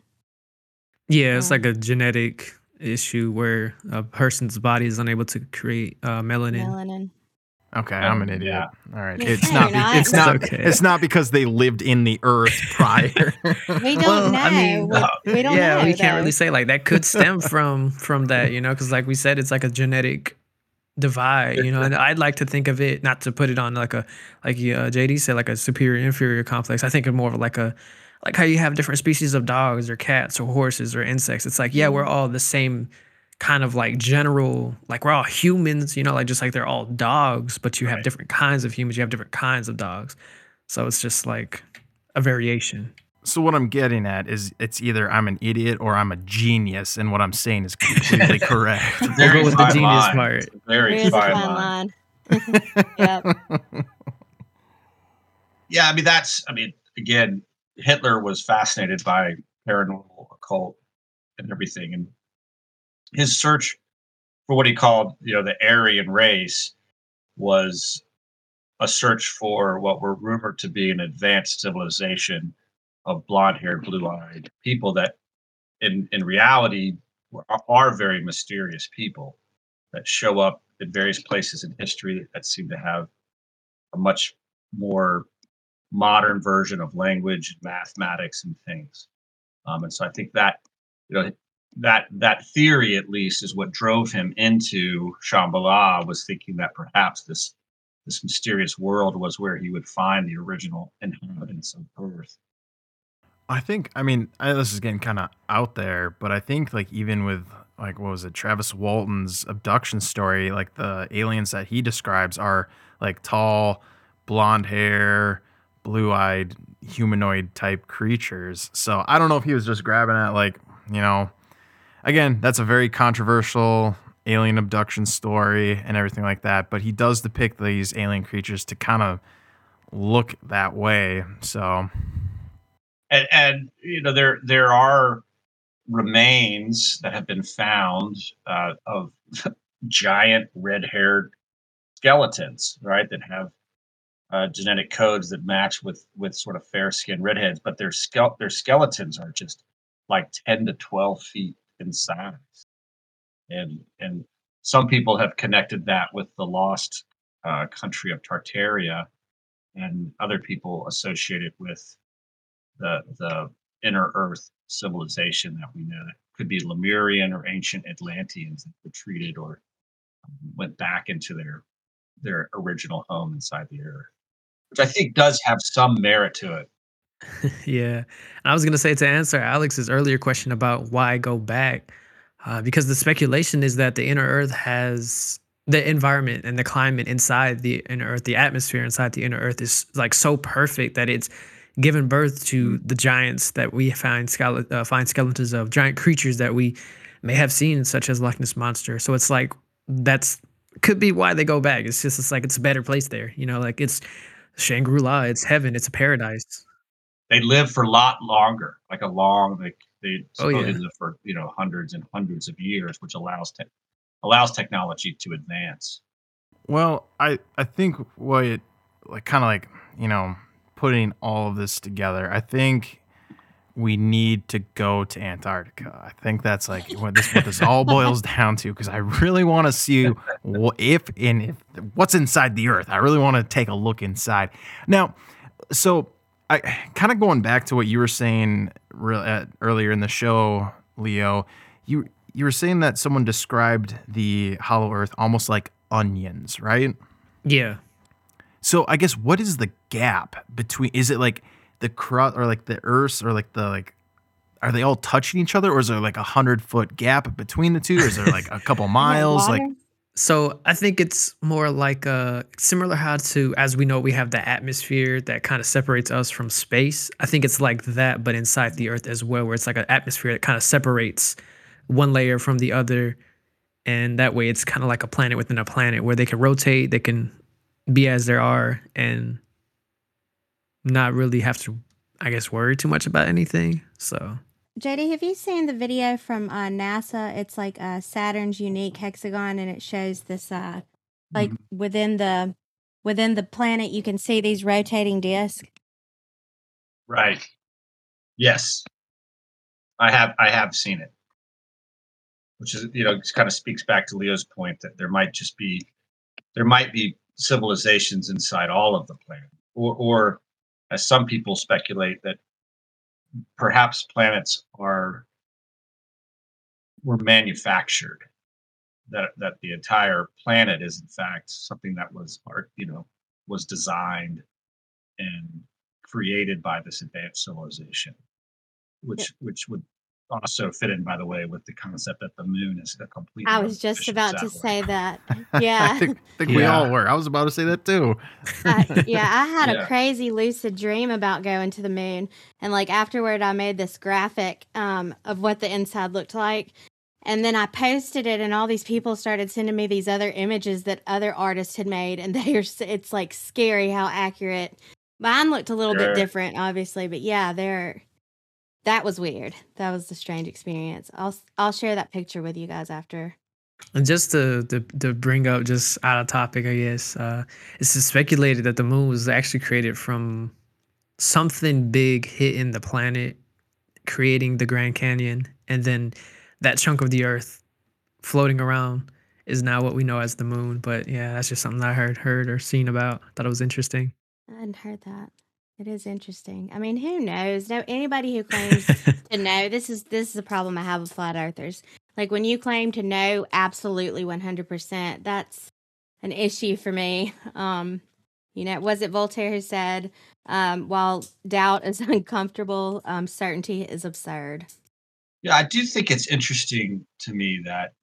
Yeah, it's um, like a genetic issue where a person's body is unable to create uh, melanin. Melanin. Okay, um, I'm an idiot. Yeah. All right, it's not, not. It's not. Okay. It's not because they lived in the Earth prior. We don't well, know. I mean, we, uh, we don't yeah, know. Yeah, we though. can't really say like that could stem from from that, you know, because like we said, it's like a genetic divide, you know. And I'd like to think of it, not to put it on like a like uh, J D said, like a superior inferior complex. I think of more of like a like how you have different species of dogs or cats or horses or insects. It's like yeah, we're all the same. Kind of like general, like we're all humans, you know, like just like they're all dogs, but you have right. different kinds of humans, you have different kinds of dogs. So it's just like a variation. So what I'm getting at is it's either I'm an idiot or I'm a genius, and what I'm saying is completely correct. We'll go with the genius line. part. Very fine line. line. Yep. Yeah, I mean, that's, I mean, again, Hitler was fascinated by paranormal, occult, and everything, and his search for what he called, you know, the Aryan race was a search for what were rumored to be an advanced civilization of blonde-haired, blue-eyed people that, in, in reality, were, are very mysterious people that show up in various places in history that seem to have a much more modern version of language, and mathematics, and things. Um, and so I think that, you know, That that theory, at least, is what drove him into Shambhala, was thinking that perhaps this this mysterious world was where he would find the original inhabitants of Earth. I think, I mean, I, this is getting kind of out there, but I think, like, even with, like, what was it, Travis Walton's abduction story, like, the aliens that he describes are, like, tall, blonde hair, blue-eyed, humanoid-type creatures. So I don't know if he was just grabbing at, like, you know... Again, that's a very controversial alien abduction story and everything like that, but he does depict these alien creatures to kind of look that way. So, and, and you know, there there are remains that have been found uh, of giant red-haired skeletons, right, that have uh, genetic codes that match with with sort of fair-skinned redheads, but their skele- their skeletons are just like ten to twelve feet in size, and and some people have connected that with the lost uh, country of Tartaria, and other people associate it with the the Inner Earth civilization that we know that could be Lemurian or ancient Atlanteans that retreated or went back into their their original home inside the Earth, which I think does have some merit to it. Yeah. I was going to say, to answer Alex's earlier question about why go back, uh, because the speculation is that the Inner Earth has the environment and the climate inside the Inner Earth, the atmosphere inside the Inner Earth is like so perfect that it's given birth to the giants that we find, skele- uh, find skeletons of, giant creatures that we may have seen, such as Loch Ness Monster. So it's like, that's could be why they go back. It's just, it's like, it's a better place there. You know, like it's Shangri-La, it's heaven, it's a paradise. They live for a lot longer, like a long, like they oh, yeah. live for, you know, hundreds and hundreds of years, which allows te- allows technology to advance. Well, I, I think what it, like kind of like, you know, putting all of this together, I think we need to go to Antarctica. I think that's like what this, what this all boils down to, because I really want to see if and if what's inside the Earth. I really want to take a look inside. Now, so... I, kind of going back to what you were saying re- at, earlier in the show, Leo, you you were saying that someone described the Hollow Earth almost like onions, right? Yeah. So I guess what is the gap between? Is it like the crust, or like the Earth's, or like the like? Are they all touching each other, or is there like a hundred foot gap between the two, or is there like a couple miles, like? So I think it's more like a similar how to, as we know, we have the atmosphere that kind of separates us from space. I think it's like that, but inside the Earth as well, where it's like an atmosphere that kind of separates one layer from the other. And that way it's kind of like a planet within a planet where they can rotate, they can be as they are and not really have to, I guess, worry too much about anything. So... J D, have you seen the video from uh, NASA? It's like uh, Saturn's unique hexagon, and it shows this, uh, like mm-hmm. within the within the planet, you can see these rotating discs. Right. Yes, I have. I have seen it, which is, you know, just kind of speaks back to Leo's point that there might just be there might be civilizations inside all of the planet, or, or as some people speculate, that perhaps planets are were manufactured, that that the entire planet is in fact something that was art, you know, was designed and created by this advanced civilization, which yeah. which would also fit in, by the way, with the concept that the moon is a complete. I was just about satellite. to say that. Yeah. I think, think yeah. we all were. I was about to say that too. uh, yeah. I had yeah. a crazy lucid dream about going to the moon. And like afterward, I made this graphic um, of what the inside looked like. And then I posted it, and all these people started sending me these other images that other artists had made. And they are, it's like scary how accurate. Mine looked a little sure. bit different, obviously, but yeah, they're. That was weird. That was a strange experience. I'll I'll share that picture with you guys after. And just to to, to bring up just out of topic, I guess, uh, it's speculated that the moon was actually created from something big hitting the planet, creating the Grand Canyon, and then that chunk of the Earth floating around is now what we know as the moon. But yeah, that's just something I heard heard or seen about. Thought it was interesting. I hadn't heard that. It is interesting. I mean, who knows? No, anybody who claims to know, this is this is a problem I have with flat earthers. Like when you claim to know absolutely one hundred percent, that's an issue for me. Um, you know, was it Voltaire who said, um, while doubt is uncomfortable, um, certainty is absurd? Yeah, I do think it's interesting to me that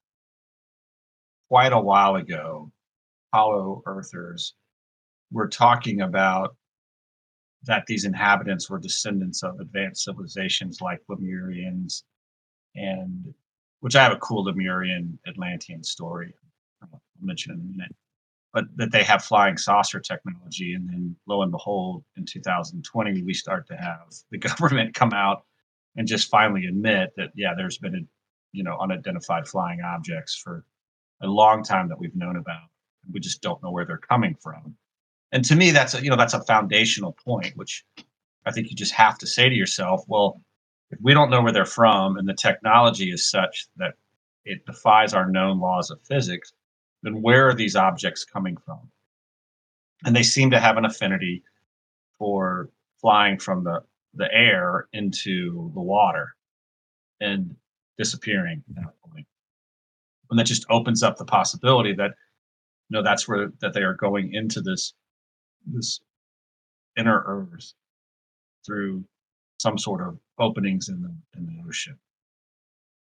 quite a while ago, Hollow Earthers were talking about that these inhabitants were descendants of advanced civilizations like Lemurians, and which I have a cool Lemurian Atlantean story I'll mention in a minute, but that they have flying saucer technology. And then lo and behold, in two thousand twenty, we start to have the government come out and just finally admit that, yeah, there's been, a, you know, unidentified flying objects for a long time that we've known about. We just don't know where they're coming from. And to me, that's a, you know, that's a foundational point, which I think you just have to say to yourself, well, if we don't know where they're from and the technology is such that it defies our known laws of physics, then where are these objects coming from? And they seem to have an affinity for flying from the, the air into the water and disappearing at that point. And that just opens up the possibility that, you know, that's where that they are going into this this inner earth through some sort of openings in the in the ocean.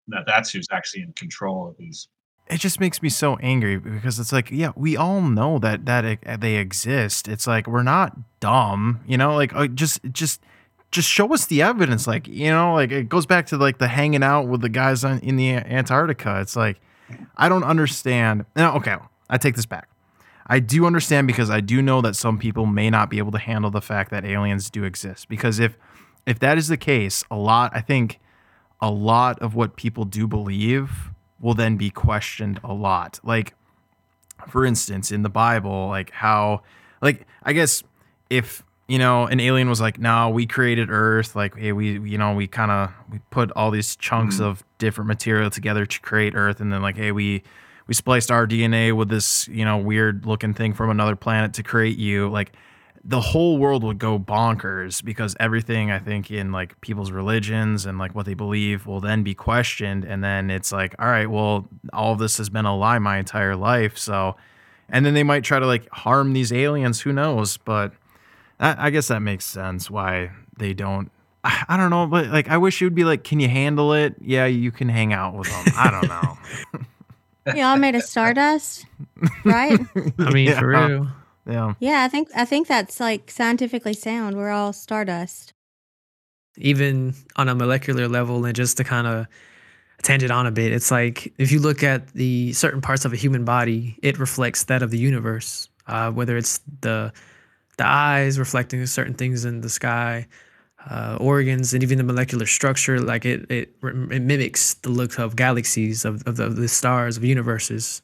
Now that's who's actually in control of these. It just makes me so angry because it's like, yeah, we all know that that it, they exist. It's like, we're not dumb, you know, like uh, just just just show us the evidence. Like, you know, like it goes back to like the hanging out with the guys on, in the Antarctica. It's like, I don't understand. No, okay, I take this back. I do understand, because I do know that some people may not be able to handle the fact that aliens do exist. Because if if that is the case, a lot, I think a lot of what people do believe will then be questioned a lot. Like, for instance, in the Bible, like how, like, I guess if, you know, an alien was like, no, we created Earth. Like, hey, we, you know, we kind of, we put all these chunks mm-hmm. of different material together to create Earth. And then like, hey, we, We spliced our D N A with this, you know, weird looking thing from another planet to create you. Like, the whole world would go bonkers, because everything, I think, in like people's religions and like what they believe will then be questioned. And then it's like, all right, well, all of this has been a lie my entire life. So, and then they might try to like harm these aliens. Who knows? But I, I guess that makes sense why they don't. I, I don't know. But like, I wish it would be like, can you handle it? Yeah, you can hang out with them. I don't know. We all made of stardust, right? I mean, yeah. for real. Yeah. Yeah, I think I think that's like scientifically sound. We're all stardust. Even on a molecular level, and just to kind of tangent on a bit, it's like if you look at the certain parts of a human body, it reflects that of the universe. Uh, whether it's the the eyes reflecting certain things in the sky, Uh, organs, and even the molecular structure, like it, it, it mimics the look of galaxies, of of the, of the stars, of universes,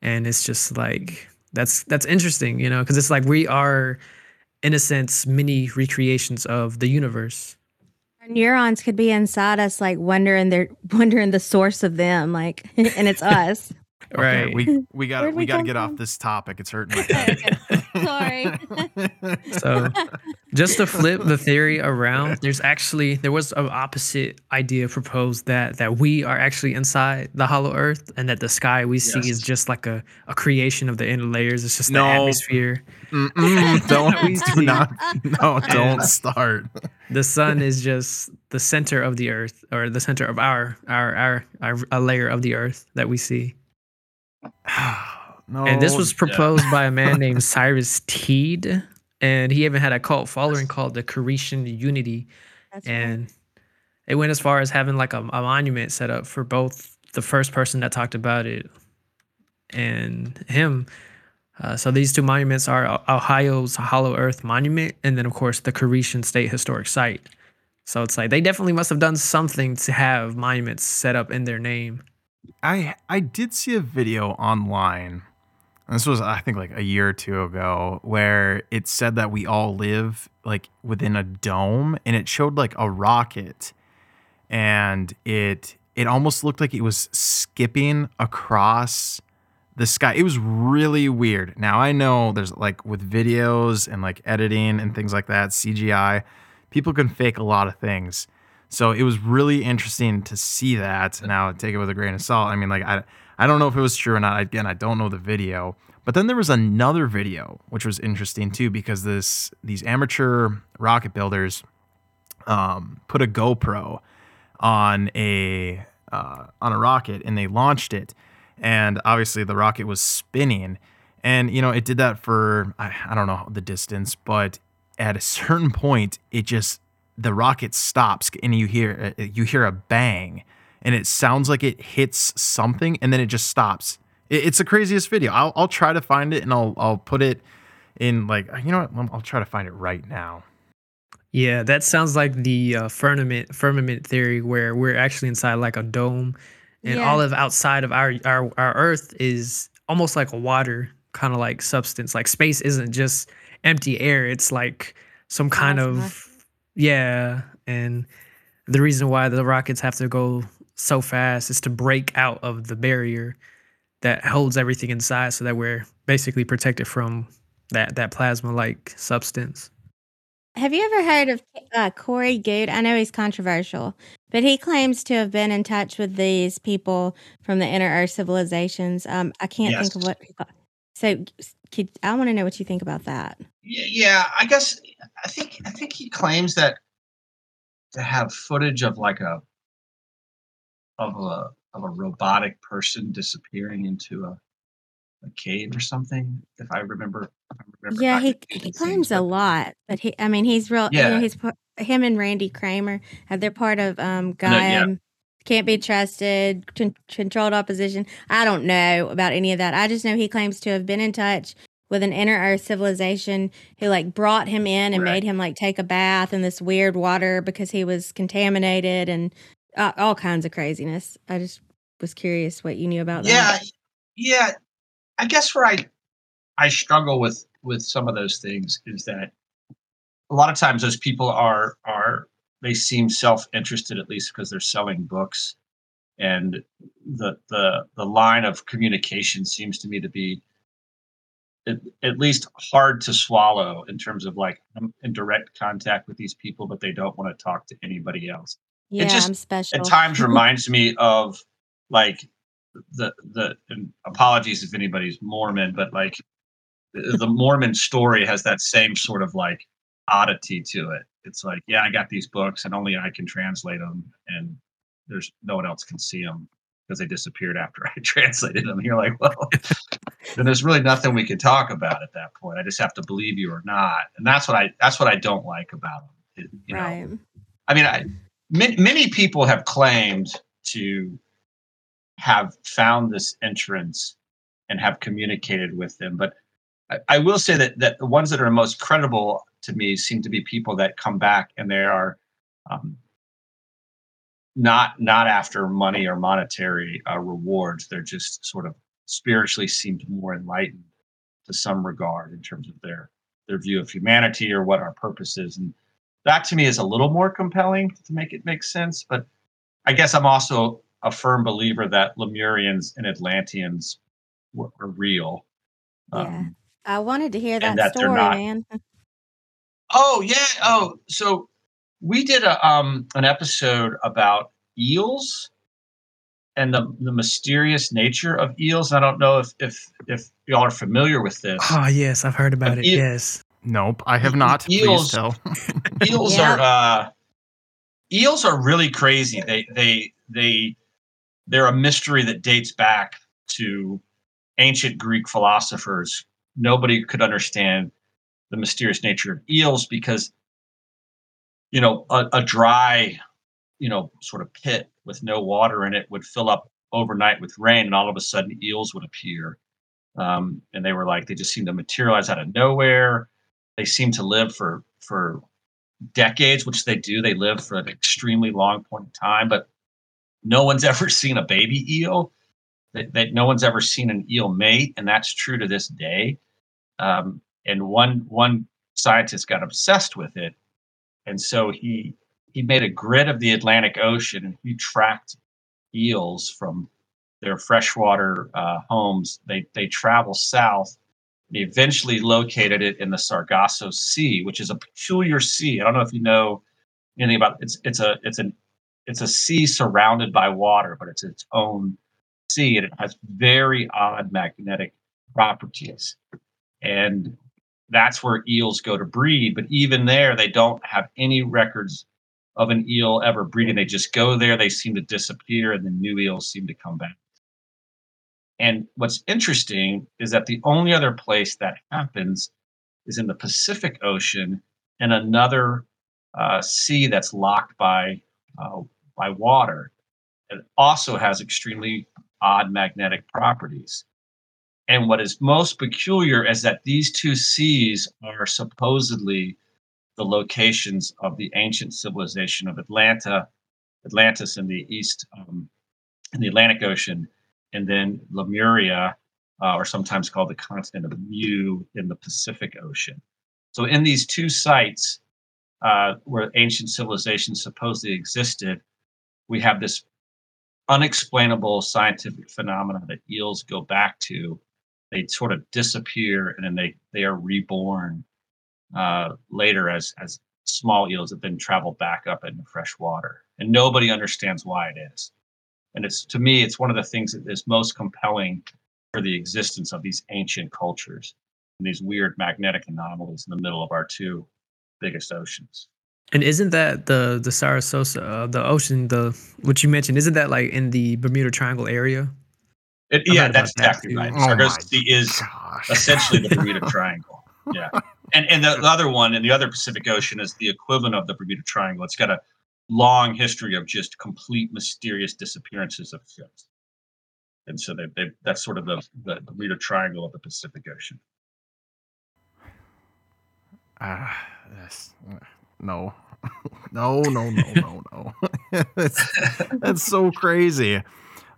and it's just like that's that's interesting, you know, because it's like we are, in a sense, mini recreations of the universe. Our neurons could be inside us, like wondering their wondering the source of them, like, and it's us. Right. Okay, we we got we, we got to get from? off this topic. It's hurting my head. Okay. Sorry. So, just to flip the theory around, there's actually there was an opposite idea proposed that that we are actually inside the hollow earth and that the sky we yes. see is just like a, a creation of the inner layers. It's just no. the atmosphere. Mm-mm, don't do not no don't start. The sun is just the center of the earth, or the center of our our our, our a layer of the earth that we see. No, and this was proposed yeah. by a man named Cyrus Teed, and he even had a cult following called the Koreshan Unity. That's and right. It went as far as having like a, a monument set up for both the first person that talked about it and him. Uh, so these two monuments are Ohio's Hollow Earth Monument and then, of course, the Koreshan State Historic Site. So it's like they definitely must have done something to have monuments set up in their name. I I did see a video online, and this was, I think, like a year or two ago, where it said that we all live like within a dome, and it showed like a rocket, and it it almost looked like it was skipping across the sky. It was really weird. Now, I know there's like with videos and like editing and things like that, C G I, people can fake a lot of things. So it was really interesting to see that. Now, take it with a grain of salt. I mean, like, I I don't know if it was true or not. Again, I don't know the video. But then there was another video, which was interesting, too, because this these amateur rocket builders um, put a GoPro on a uh, on a rocket, and they launched it. And obviously the rocket was spinning, and, you know, it did that for, I, I don't know the distance, but at a certain point, it just, the rocket stops, and you hear, you hear a bang, and it sounds like it hits something, and then it just stops. It, it's the craziest video. I'll, I'll try to find it, and I'll, I'll put it in like, you know what, I'll try to find it right now. Yeah. That sounds like the uh, firmament, firmament theory, where we're actually inside like a dome. And yeah. all of outside of our, our our Earth is almost like a water kind of like substance. Like space isn't just empty air. It's like some kind That's of enough. yeah. And the reason why the rockets have to go so fast is to break out of the barrier that holds everything inside, so that we're basically protected from that that plasma like substance. Have you ever heard of uh, Corey Goode? I know he's controversial, but he claims to have been in touch with these people from the Inner Earth civilizations. Um, I can't yes. think of what. So, could, I want to know what you think about that. Yeah, I guess I think I think he claims that to have footage of like a of a of a robotic person disappearing into a. A cave or something, if I remember. If I remember yeah, he, he claims a lot, but he, I mean, he's real. Yeah. You know, he's him and Randy Kramer. They're part of um, Gaia, no, yeah. Can't Be Trusted, con- Controlled Opposition. I don't know about any of that. I just know he claims to have been in touch with an inner Earth civilization who like brought him in and right. made him like take a bath in this weird water because he was contaminated and uh, all kinds of craziness. I just was curious what you knew about yeah, that. Yeah, yeah. I guess where I, I struggle with, with some of those things is that a lot of times those people are are they seem self-interested, at least because they're selling books, and the the the line of communication seems to me to be at, at least hard to swallow in terms of like I'm in direct contact with these people, but they don't want to talk to anybody else. Yeah, it just, I'm special. At times reminds me of like. The the and apologies if anybody's Mormon, but like the, the Mormon story has that same sort of like oddity to it. It's like, yeah, I got these books, and only I can translate them, and there's no one else can see them because they disappeared after I translated them. And you're like, well, then there's really nothing we can talk about at that point. I just have to believe you or not, and that's what I that's what I don't like about them. It, you right. know, I mean, I many, many people have claimed to. Have found this entrance and have communicated with them. But I, I will say that, that the ones that are most credible to me seem to be people that come back and they are um, not not after money or monetary uh, rewards. They're just sort of spiritually seemed more enlightened to some regard in terms of their, their view of humanity or what our purpose is. And that to me is a little more compelling to make it make sense. But I guess I'm also a firm believer that Lemurians and Atlanteans were real. Um, yeah. I wanted to hear that, that story, not, man. Oh, yeah. Oh, so we did a um an episode about eels and the, the mysterious nature of eels. I don't know if, if, if y'all are familiar with this. Oh, yes. I've heard about but it. E- yes. Nope. I have not. Eels, Please tell. eels yeah. are... Uh, Eels are really crazy. They they they they're a mystery that dates back to ancient Greek philosophers. Nobody could understand the mysterious nature of eels because, you know, a, a dry, you know, sort of pit with no water in it would fill up overnight with rain, and all of a sudden eels would appear. Um, and they were like, they just seemed to materialize out of nowhere. They seem to live for for. decades, which they do. They live for an extremely long point in time, but no one's ever seen a baby eel. That, that no one's ever seen an eel mate, and that's true to this day. Um, and one one scientist got obsessed with it, and so he he made a grid of the Atlantic Ocean, and he tracked eels from their freshwater uh, homes. They they travel south. He eventually located it in the Sargasso Sea, which is a peculiar sea. I don't know if you know anything about it. It's it's a it's an it's a sea surrounded by water, but it's its own sea, and it has very odd magnetic properties. And that's where eels go to breed. But even there, they don't have any records of an eel ever breeding. They just go there. They seem to disappear, and the new eels seem to come back. And what's interesting is that the only other place that happens is in the Pacific Ocean and another uh, sea that's locked by uh, by water. It also has extremely odd magnetic properties. And what is most peculiar is that these two seas are supposedly the locations of the ancient civilization of Atlanta, Atlantis in the East, um, in the Atlantic Ocean, and then Lemuria, uh, or sometimes called the continent of Mu, in the Pacific Ocean. So in these two sites uh, where ancient civilizations supposedly existed, we have this unexplainable scientific phenomenon that eels go back to. They sort of disappear, and then they, they are reborn uh, later as, as small eels that then travel back up into fresh water. And nobody understands why it is. And it's, to me, it's one of the things that is most compelling for the existence of these ancient cultures and these weird magnetic anomalies in the middle of our two biggest oceans. And isn't that the the Sargasso, uh, the ocean, the what you mentioned? Isn't that like in the Bermuda Triangle area? It, yeah, that's exactly that right. Sargasso oh is gosh. essentially the Bermuda Triangle. Yeah, and and the, the other one in the other Pacific Ocean is the equivalent of the Bermuda Triangle. It's got a long history of just complete mysterious disappearances of ships, and so they, they that's sort of the the Bermuda Triangle of the Pacific Ocean. Ah, uh, that's uh, no, no, no, no, no, no. that's, that's so crazy.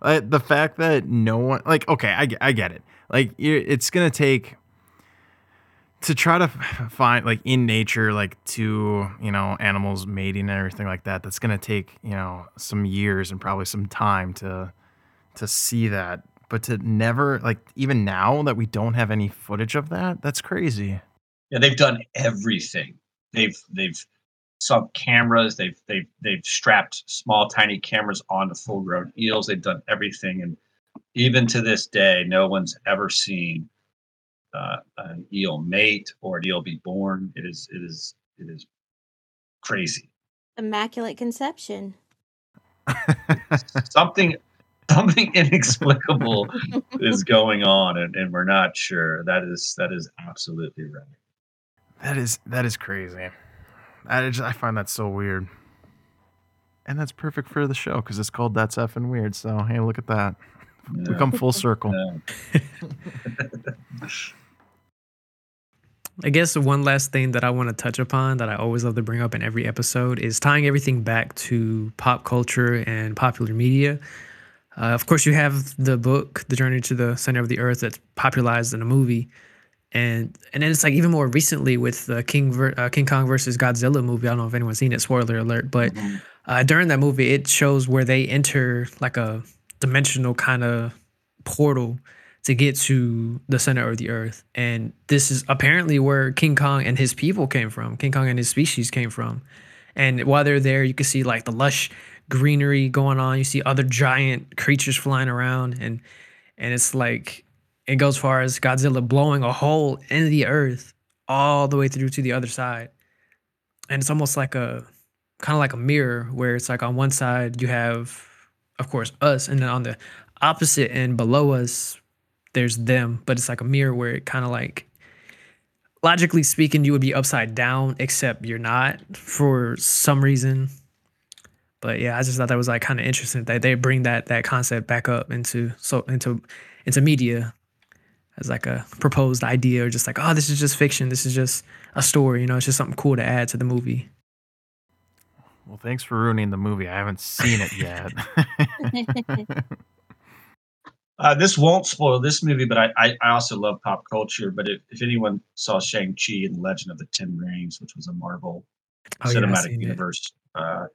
Uh, the fact that no one, like, okay, I I get it. Like, it's gonna take. To try to find, like, in nature, like, two, you know, animals mating and everything like that, that's going to take, you know, some years and probably some time to to see that. But to never, like, even now that we don't have any footage of that, that's crazy. Yeah, they've done everything. They've they've sunk cameras. They've they've they've strapped small, tiny cameras onto full-grown eels. They've done everything, and even to this day, no one's ever seen Uh, an eel mate or an eel be born. It is, it is, it is crazy. Immaculate conception. something, something inexplicable is going on, and, and we're not sure. That is, that is absolutely right. That is, that is crazy. I just, I find that so weird. And that's perfect for the show because it's called That's Effing Weird. So hey, look at that. Yeah. We come full circle. Yeah. I guess one last thing that I want to touch upon that I always love to bring up in every episode is tying everything back to pop culture and popular media. Uh, of course, you have the book, The Journey to the Center of the Earth, that's popularized in a movie. And and then it's like even more recently with the King ver- uh, King Kong versus Godzilla movie. I don't know if anyone's seen it, spoiler alert. But uh, during that movie, it shows where they enter like a dimensional kind of portal to get to the center of the earth. And this is apparently where King Kong and his people came from. King Kong and his species came from. And while they're there, you can see like the lush greenery going on. You see other giant creatures flying around. And and it's like, it goes far as Godzilla blowing a hole in the earth all the way through to the other side. And it's almost like a, kind of like a mirror, where it's like on one side you have, of course, us. And then on the opposite end below us, there's them. But it's like a mirror where it kind of like, logically speaking, you would be upside down, except you're not for some reason. But yeah, I just thought that was like kind of interesting that they bring that that concept back up into so into into media as like a proposed idea, or just like, oh, this is just fiction. This is just a story. You know, it's just something cool to add to the movie. Well, thanks for ruining the movie. I haven't seen it yet. Uh, this won't spoil this movie, but I, I, I also love pop culture. But if, if anyone saw Shang-Chi and the Legend of the Ten Rings, which was a Marvel oh, cinematic yeah, universe, uh,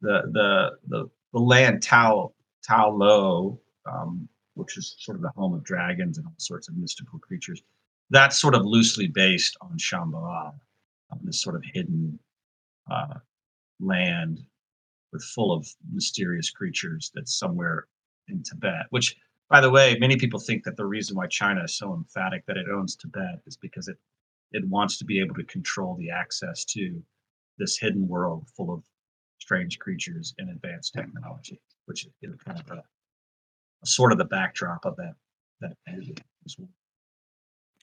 the, the the the land Tao Tao Lo, um, which is sort of the home of dragons and all sorts of mystical creatures, that's sort of loosely based on Shambhala, um, this sort of hidden Uh, land with full of mysterious creatures that's somewhere in Tibet, which, by the way, many people think that the reason why China is so emphatic that it owns Tibet is because it it wants to be able to control the access to this hidden world full of strange creatures and advanced technology, which is, you know, kind of a, a sort of the backdrop of that that movie as well.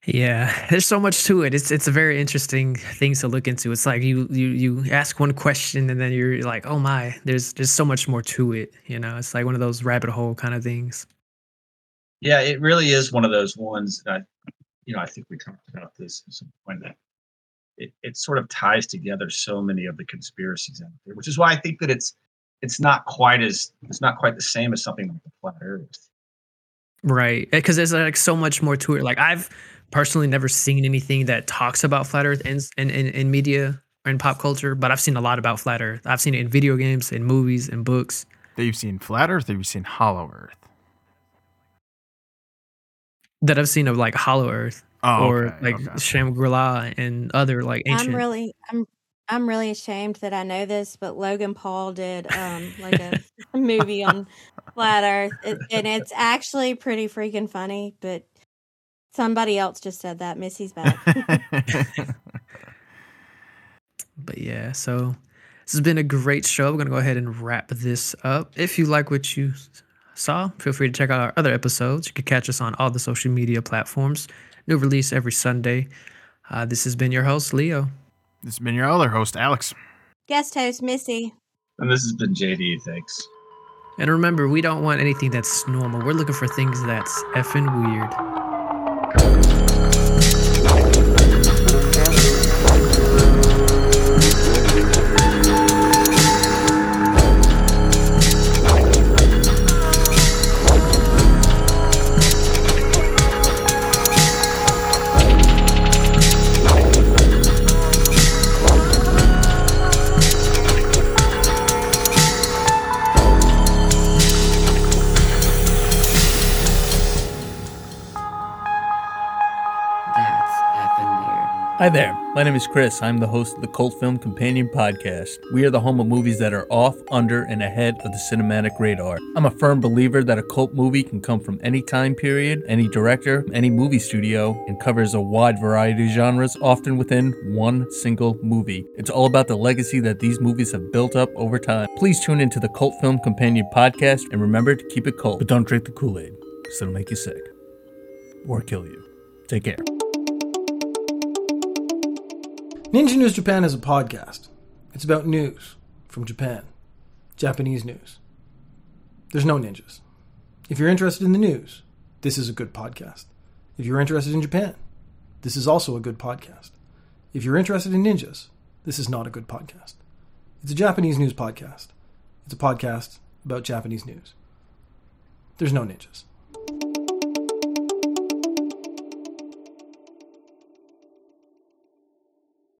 Yeah, there's so much to it. It's it's a very interesting thing to look into. It's like you you you ask one question and then you're like, oh my, there's there's so much more to it. You know, it's like one of those rabbit hole kind of things. Yeah, it really is one of those ones that, I, you know, I think we talked about this at some point, that it, it sort of ties together so many of the conspiracies out there, which is why I think that it's it's not quite as it's not quite the same as something like the flat Earth. Right, because there's like so much more to it. Like I've personally never seen anything that talks about flat Earth in, in, in media or in pop culture, but I've seen a lot about flat Earth. I've seen it in video games, in movies, in books. That you've seen flat Earth, or you've seen Hollow Earth? That I've seen of like Hollow Earth oh, or okay, like okay. Shangri-La and other like ancient. I'm really, I'm, I'm really ashamed that I know this, but Logan Paul did um, like a movie on flat Earth, it, and it's actually pretty freaking funny, but. Somebody else just said that. Missy's back. But yeah, so this has been a great show. We're going to go ahead and wrap this up. If you like what you saw, feel free to check out our other episodes. You can catch us on all the social media platforms. New release every Sunday. Uh, this has been your host, Leo. This has been your other host, Alex. Guest host, Missy. And this has been J D. Thanks. And remember, we don't want anything that's normal. We're looking for things that's effing weird. Hi there, my name is Chris. I'm the host of the Cult Film Companion Podcast. We are the home of movies that are off, under, and ahead of the cinematic radar. I'm a firm believer that a cult movie can come from any time period, any director, any movie studio, and covers a wide variety of genres, often within one single movie. It's all about the legacy that these movies have built up over time. Please tune into the Cult Film Companion Podcast, and remember to keep it cult, but don't drink the Kool-Aid, because it'll make you sick. Or kill you. Take care. Ninja News Japan is a podcast. It's about news from Japan. Japanese news. There's no ninjas. If you're interested in the news, this is a good podcast. If you're interested in Japan, this is also a good podcast. If you're interested in ninjas, this is not a good podcast. It's a Japanese news podcast. It's a podcast about Japanese news. There's no ninjas.